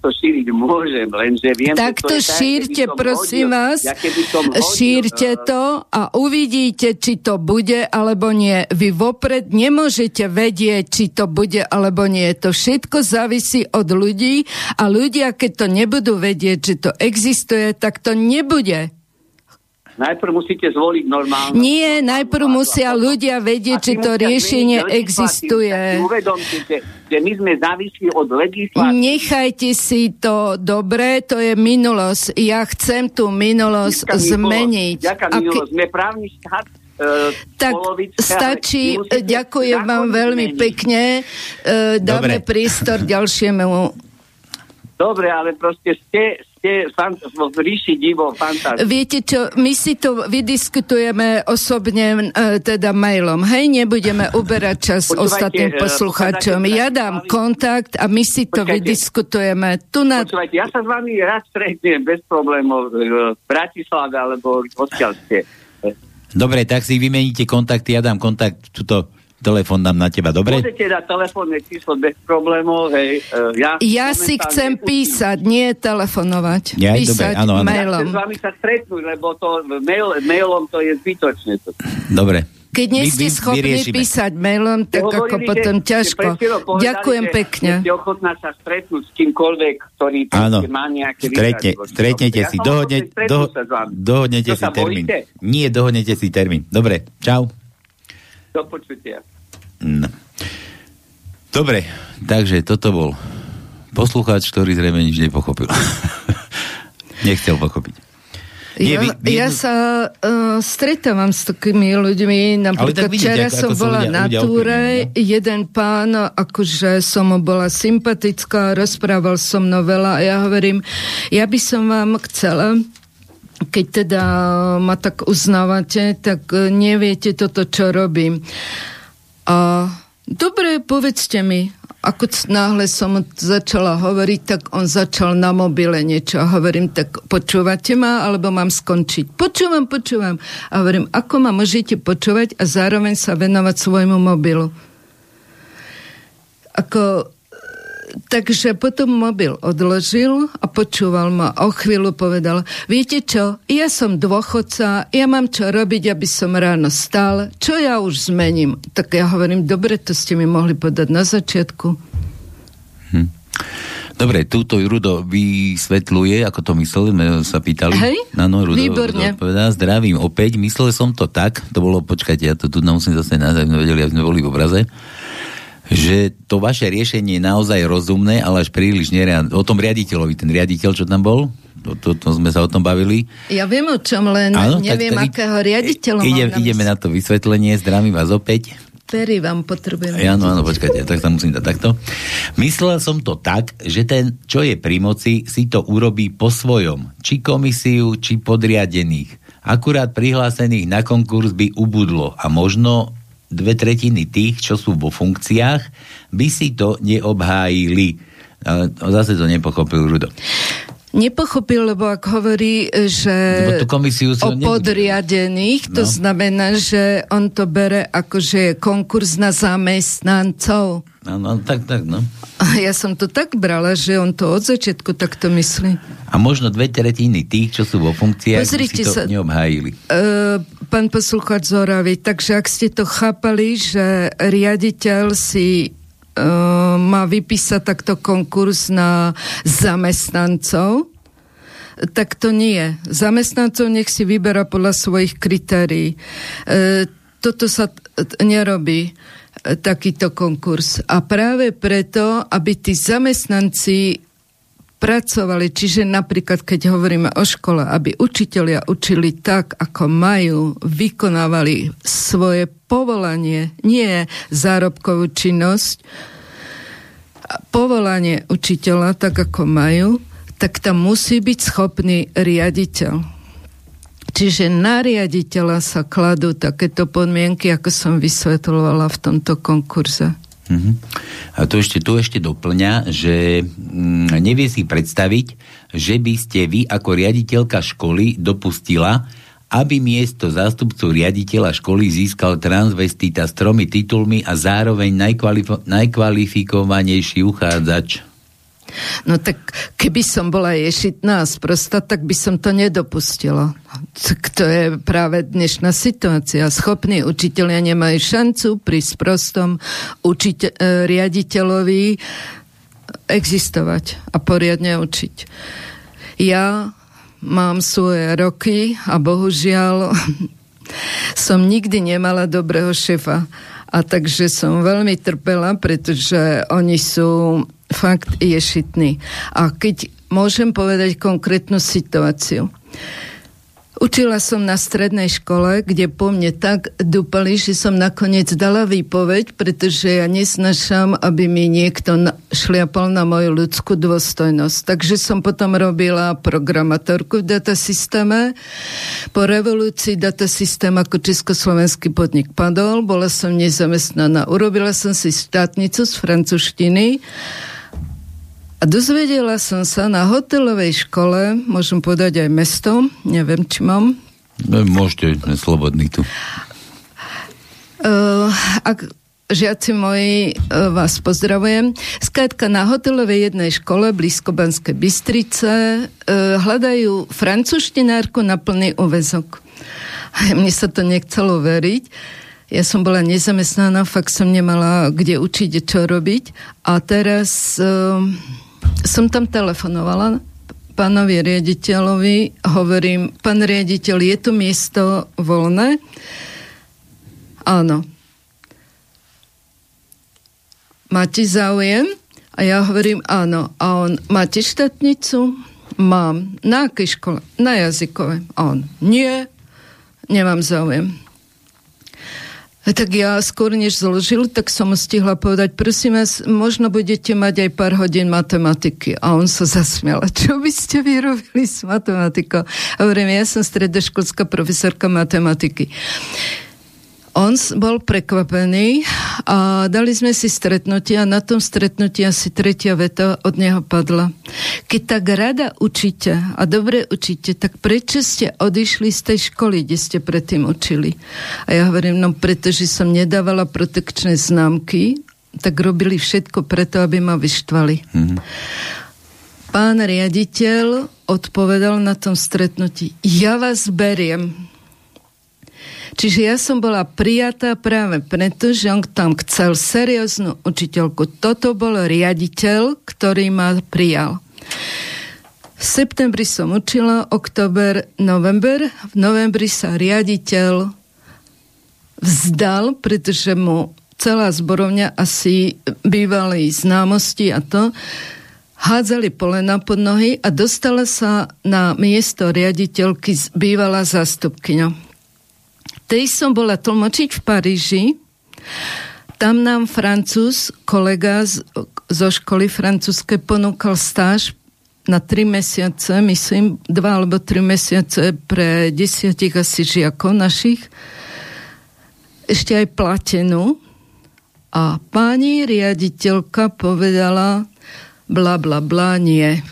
to šíriť môžem, lenže viem... Tak to šírte, prosím vás. Šírte to a uvidíte, či to bude alebo nie. Vy vopred nemôžete vedieť, či to bude alebo nie. To všetko závisí od ľudí a ľudia, keď to nebudú vedieť, že to existuje, tak to nebude. Najprv musíte zvoliť normálne. Nie, najprv musia ľudia vedieť, či to riešenie existuje. Uvedomte, že my sme závislí od legislatívy. Nechajte si to dobre, to je minulosť. Ja chcem tú minulosť zmeniť. Ďaká minulosť. Sme právny štát. Tak stačí, ďakujem vám veľmi pekne. Dáme priestor ďalšiemu. Dobre, ale proste ste v ríši divo fantázie. Viete čo, my si to vydiskutujeme osobne, teda mailom. Hej, nebudeme uberať čas ostatným poslucháčom. Ja dám kontakt a my si to vydiskutujeme. Počúvajte, ja sa s vami raz stretnem bez problémov v Bratislave alebo odkiaľ ste. Dobre, tak si vymeníte kontakty, ja dám kontakt, tuto telefón dám na teba, dobre? Môžete dať telefónne číslo bez problémov, hej. Ja si chcem písať, nie telefonovať. Ja, písať dobre, áno. Mailom. Ja chcem s vami sa stretnúť, lebo to mailom to je zbytočné. Dobre. Keď nie ste schopní písať mailom, tak ako potom ťažko. Ďakujem pekne. Ste ochotná sa stretnúť s kýmkoľvek, ktorý má nejaké výsledky. Stretnete si, dohodnete si termín. Nie, dohodnete si termín. Dobre, čau. Do počutia. No. Dobre, takže toto bol poslucháč, ktorý zrejme nič nepochopil. Nechcel pochopiť. Ja sa stretávam s takými ľuďmi, napríklad včera som bola na túre, jeden pán, akože som mu bola sympatická, rozprával som novela a ja hovorím, ja by som vám chcela, keď teda ma tak uznávate, tak neviete toto, čo robím. A dobre, povedzte mi. Ako náhle som začala hovoriť, tak on začal na mobile niečo. Hovorím, tak počúvate ma, alebo mám skončiť? Počúvam. A hovorím, ako ma môžete počúvať a zároveň sa venovať svojmu mobilu? Takže potom mobil odložil a počúval ma. O chvíľu povedal, viete čo, ja som dôchodca, ja mám čo robiť, aby som ráno stál, čo ja už zmením? Tak ja hovorím, dobre, to ste mi mohli podať na začiatku. Dobre, túto Rudo vysvetľuje, ako to myslel, sa pýtali. Hej, no, Rudo, výborne. Rudo povedal, zdravím opäť, myslel som to tak, to bolo, počkajte, ja to tu musím zase názajom vedeli, aby sme boli v obraze, že to vaše riešenie je naozaj rozumné, ale až príliš nereálne. O tom riaditeľovi, ten riaditeľ, čo tam bol, to sme sa o tom bavili. Ja viem o čom, len áno, neviem, tak akého riaditeľa mám. Ideme na to vysvetlenie, zdravím vás opäť. Pery vám potrebujem. Áno, počkajte, tak sa musím dať takto. Myslel som to tak, že ten, čo je pri moci, si to urobí po svojom, či komisiu, či podriadených. Akurát prihlásených na konkurs by ubudlo a možno 2/3 tých, čo sú vo funkciách, by si to neobhájili. Zase to nepochopil Rudo. Nepochopil, lebo ak hovorí, že o podriadených, to znamená, že on to bere ako, že je konkurs na zamestnancov. Áno, tak. A ja som to tak brala, že on to od začiatku takto myslí. A možno 2/3 tých, čo sú vo funkciách, si to neobhájili. Pán poslucháč Zoravi, takže ak ste to chápali, že riaditeľ si má vypísať takto konkurs na zamestnancov, tak to nie. Zamestnancov nech si vyberá podľa svojich kritérií. Toto sa nerobí, takýto konkurs. A práve preto, aby tí zamestnanci pracovali, čiže napríklad, keď hovoríme o škole, aby učitelia učili tak, ako majú, vykonávali svoje povolanie, nie zárobkovú činnosť, povolanie učiteľa tak, ako majú, tak tam musí byť schopný riaditeľ. Čiže na riaditeľa sa kladú takéto podmienky, ako som vysvetľovala v tomto konkurze. A tu ešte doplňa, že nevie si predstaviť, že by ste vy ako riaditeľka školy dopustila, aby miesto zástupcu riaditeľa školy získal transvestita s 3 titulmi a zároveň najkvalifikovanejší uchádzač. No tak, keby som bola ješitná a sprosta, tak by som to nedopustila. To je práve dnešná situácia. Schopní učitelia nemajú šancu pri sprostom riaditeľovi existovať a poriadne učiť. Ja mám svoje roky a bohužiaľ som nikdy nemala dobrého šefa. A takže som veľmi trpela, pretože oni sú fakt ješitní. A keď môžem povedať konkrétnu situáciu. Učila som na strednej škole, kde po mne tak dupali, že som nakoniec dala výpoveď, pretože ja nesnášam, aby mi niekto šliapal na moju ľudskú dôstojnosť. Takže som potom robila programátorku v datasystéme. Po revolúcii datasystém ako československý podnik padol, bola som nezamestnaná. Urobila som si štátnicu z francúzštiny a dozvedela som sa na hotelovej škole, môžem povedať aj mesto, neviem, či mám. Môžete, sme slobodní tu. Ak žiaci moji, vás pozdravujem. Skrátka, na hotelovej jednej škole blízko Banskej Bystrice hľadajú francúzštinárku na plný úväzok. Mne sa to nechcelo veriť. Ja som bola nezamestnaná, fakt som nemala kde učiť, čo robiť. A teraz... som tam telefonovala pánovi riaditeľovi, hovorím, pán riaditeľ, je tu miesto voľné? Áno. Máte záujem? A ja hovorím, áno. A on, máte štátnicu? Mám. Na akej škole? Na jazykové. A on, nie, nemám záujem. Tak ja skôr, než zložil, tak som mu stihla povedať, prosím vás, možno budete mať aj pár hodín matematiky. A on sa zasmial. Čo by ste vyrobili s matematikou? Hovorím, ja som stredoškolská profesorka matematiky. On bol prekvapený a dali sme si stretnutie a na tom stretnutí asi tretia veta od neho padla. Keď tak rada učíte a dobre učíte, tak prečo ste odišli z tej školy, kde ste predtým učili? A ja hovorím, no pretože som nedávala protekčné známky, tak robili všetko preto, aby ma vyštvali. Mm-hmm. Pán riaditeľ odpovedal na tom stretnutí, ja vás beriem. Čiže ja som bola prijatá práve preto, že on tam chcel serióznu učiteľku. Toto bol riaditeľ, ktorý ma prijal. V septembri som učila, október, november. V novembri sa riaditeľ vzdal, pretože mu celá zborovňa asi bývali známosti a to hádzali polena pod nohy a dostala sa na miesto riaditeľky bývalá zástupkyňa. Tej som bola tlmočiť v Paríži. Tam nám Francúz, kolega zo školy francúzskej, ponúkal stáž na 3 mesiace, myslím, 2 alebo 3 mesiace pre 10 asi žiakov našich. Ešte aj platenú. A pani riaditeľka povedala bla, bla, bla, nie.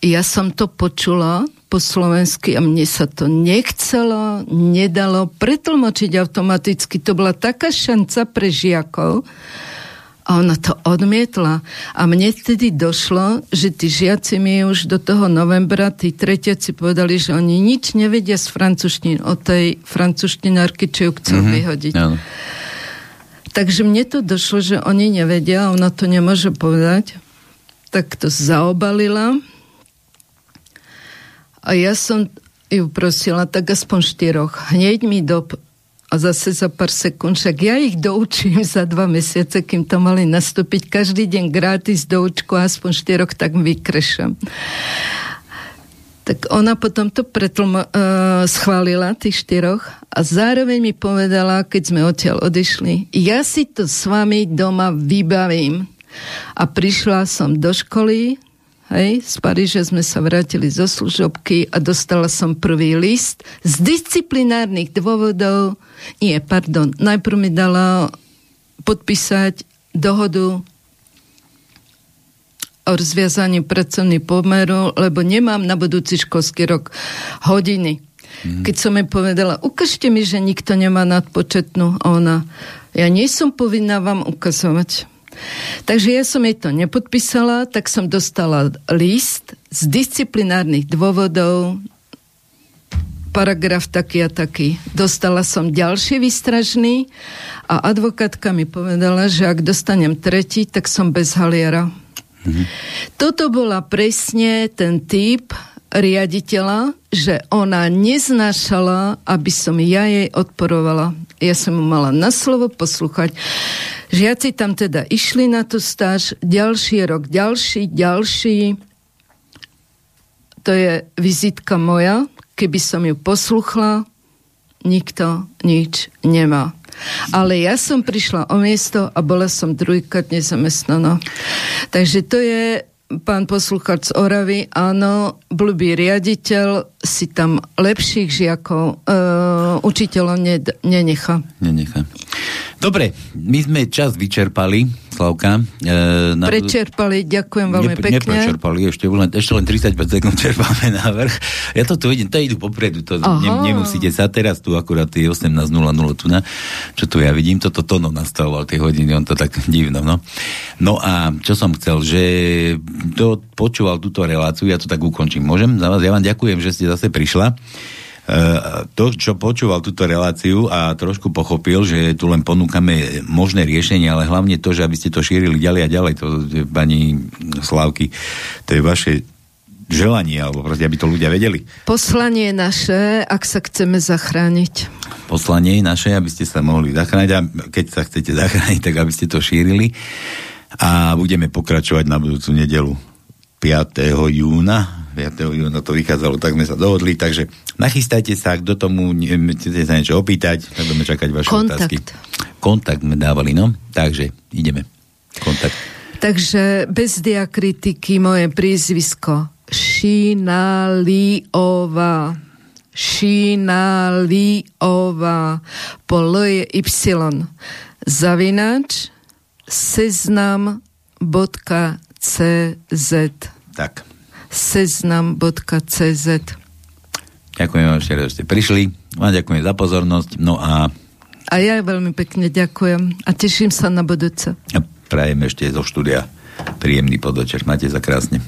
Ja som to počula po slovensky a mne sa to nechcelo, nedalo pretlmočiť automaticky. To bola taká šanca pre žiakov a ona to odmietla. A mne vtedy došlo, že tí žiaci mi už do toho novembra, tí tretiaci povedali, že oni nič nevedia z francúzštiny, o tej francúzštinárky, čo ju chcú vyhodiť. Ja. Takže mne to došlo, že oni nevedia, ona to nemôže povedať. Tak to zaobalila. A ja som ju prosila tak aspoň 4, hneď mi a zase za pár sekúnd, však ja ich doučím za 2 mesiace, kým to mali nastúpiť, každý deň gratis doučku aspoň 4, tak vykrešam. Tak ona potom to schválila, tých 4, a zároveň mi povedala, keď sme odtiaľ odišli, ja si to s vami doma vybavím. A prišla som do školy, hej, z Paríža sme sa vrátili zo služobky a dostala som prvý list z disciplinárnych dôvodov. Nie, pardon, najprv mi dala podpísať dohodu o rozviazaní pracovných pomerov, lebo nemám na budúci školský rok hodiny. Keď som jej povedala, ukážte mi, že nikto nemá nadpočetnú, a ona, ja nie som povinná vám ukazovať. Takže ja som jej to nepodpísala, tak som dostala list z disciplinárnych dôvodov, paragraf taký a taký. Dostala som ďalší výstražný a advokátka mi povedala, že ak dostanem tretí, tak som bez haliera. Mhm. Toto bola presne ten typ riaditeľa, že ona neznášala, aby som ja jej odporovala. Ja som ju mala na slovo poslúchať. Žiaci tam teda išli na tú stáž, ďalší rok, ďalší. To je vizitka moja. Keby som ju posluchla, nikto nič nemá. Ale ja som prišla o miesto a bola som druhýkrát nezamestnaná. Takže to je pán poslucháč z Oravy, áno, blbý riaditeľ si tam lepších žiakov učiteľov nenechá. Nenechá. Dobre, my sme čas vyčerpali, Slavka. Prečerpali, ďakujem veľmi pekne. Neprečerpali, ešte len 35 sekúnd čerpáme návrh. Ja to tu vidím, to idú popredu, to nemusíte sa teraz tu, akurát je 18.00 tu na, čo tu ja vidím, toto Tono nastavoval tie hodiny, on to tak divno, no. No a čo som chcel, že to počúval túto reláciu, ja to tak ukončím, môžem za vás? Ja vám ďakujem, že ste zase prišla. To, čo počúval túto reláciu a trošku pochopil, že tu len ponúkame možné riešenie, ale hlavne to, že aby ste to šírili ďalej a ďalej, to pani Slávky, to je vaše želanie, alebo proste, aby to ľudia vedeli. Poslanie naše, ak sa chceme zachrániť. Poslanie naše, aby ste sa mohli zachrániť, a keď sa chcete zachrániť, tak aby ste to šírili, a budeme pokračovať na budúcu nedelu 5. júna to vychádzalo, tak sme sa dohodli, takže nachystajte sa, kto tomu chcete sa niečo opýtať, tak budeme čakať vaše otázky. Kontakt sme dávali, no, takže ideme. Kontakt. Takže bez diakritiky moje priezvisko Šinaliová po L je Y @seznam.cz tak. Seznam.cz. Ďakujem vám ešte, že ste prišli. Vám ďakujem za pozornosť. No a... A ja veľmi pekne ďakujem. A teším sa na budúce. A prajem ešte zo štúdia príjemný podvečer. Máte sa krásne.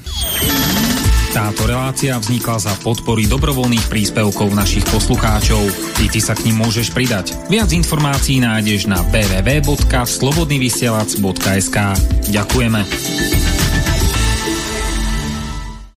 Táto relácia vznikla za podpory dobrovoľných príspevkov našich poslucháčov. Ty sa k nim môžeš pridať. Viac informácií nájdeš na www.slobodnyvysielac.sk. Ďakujeme.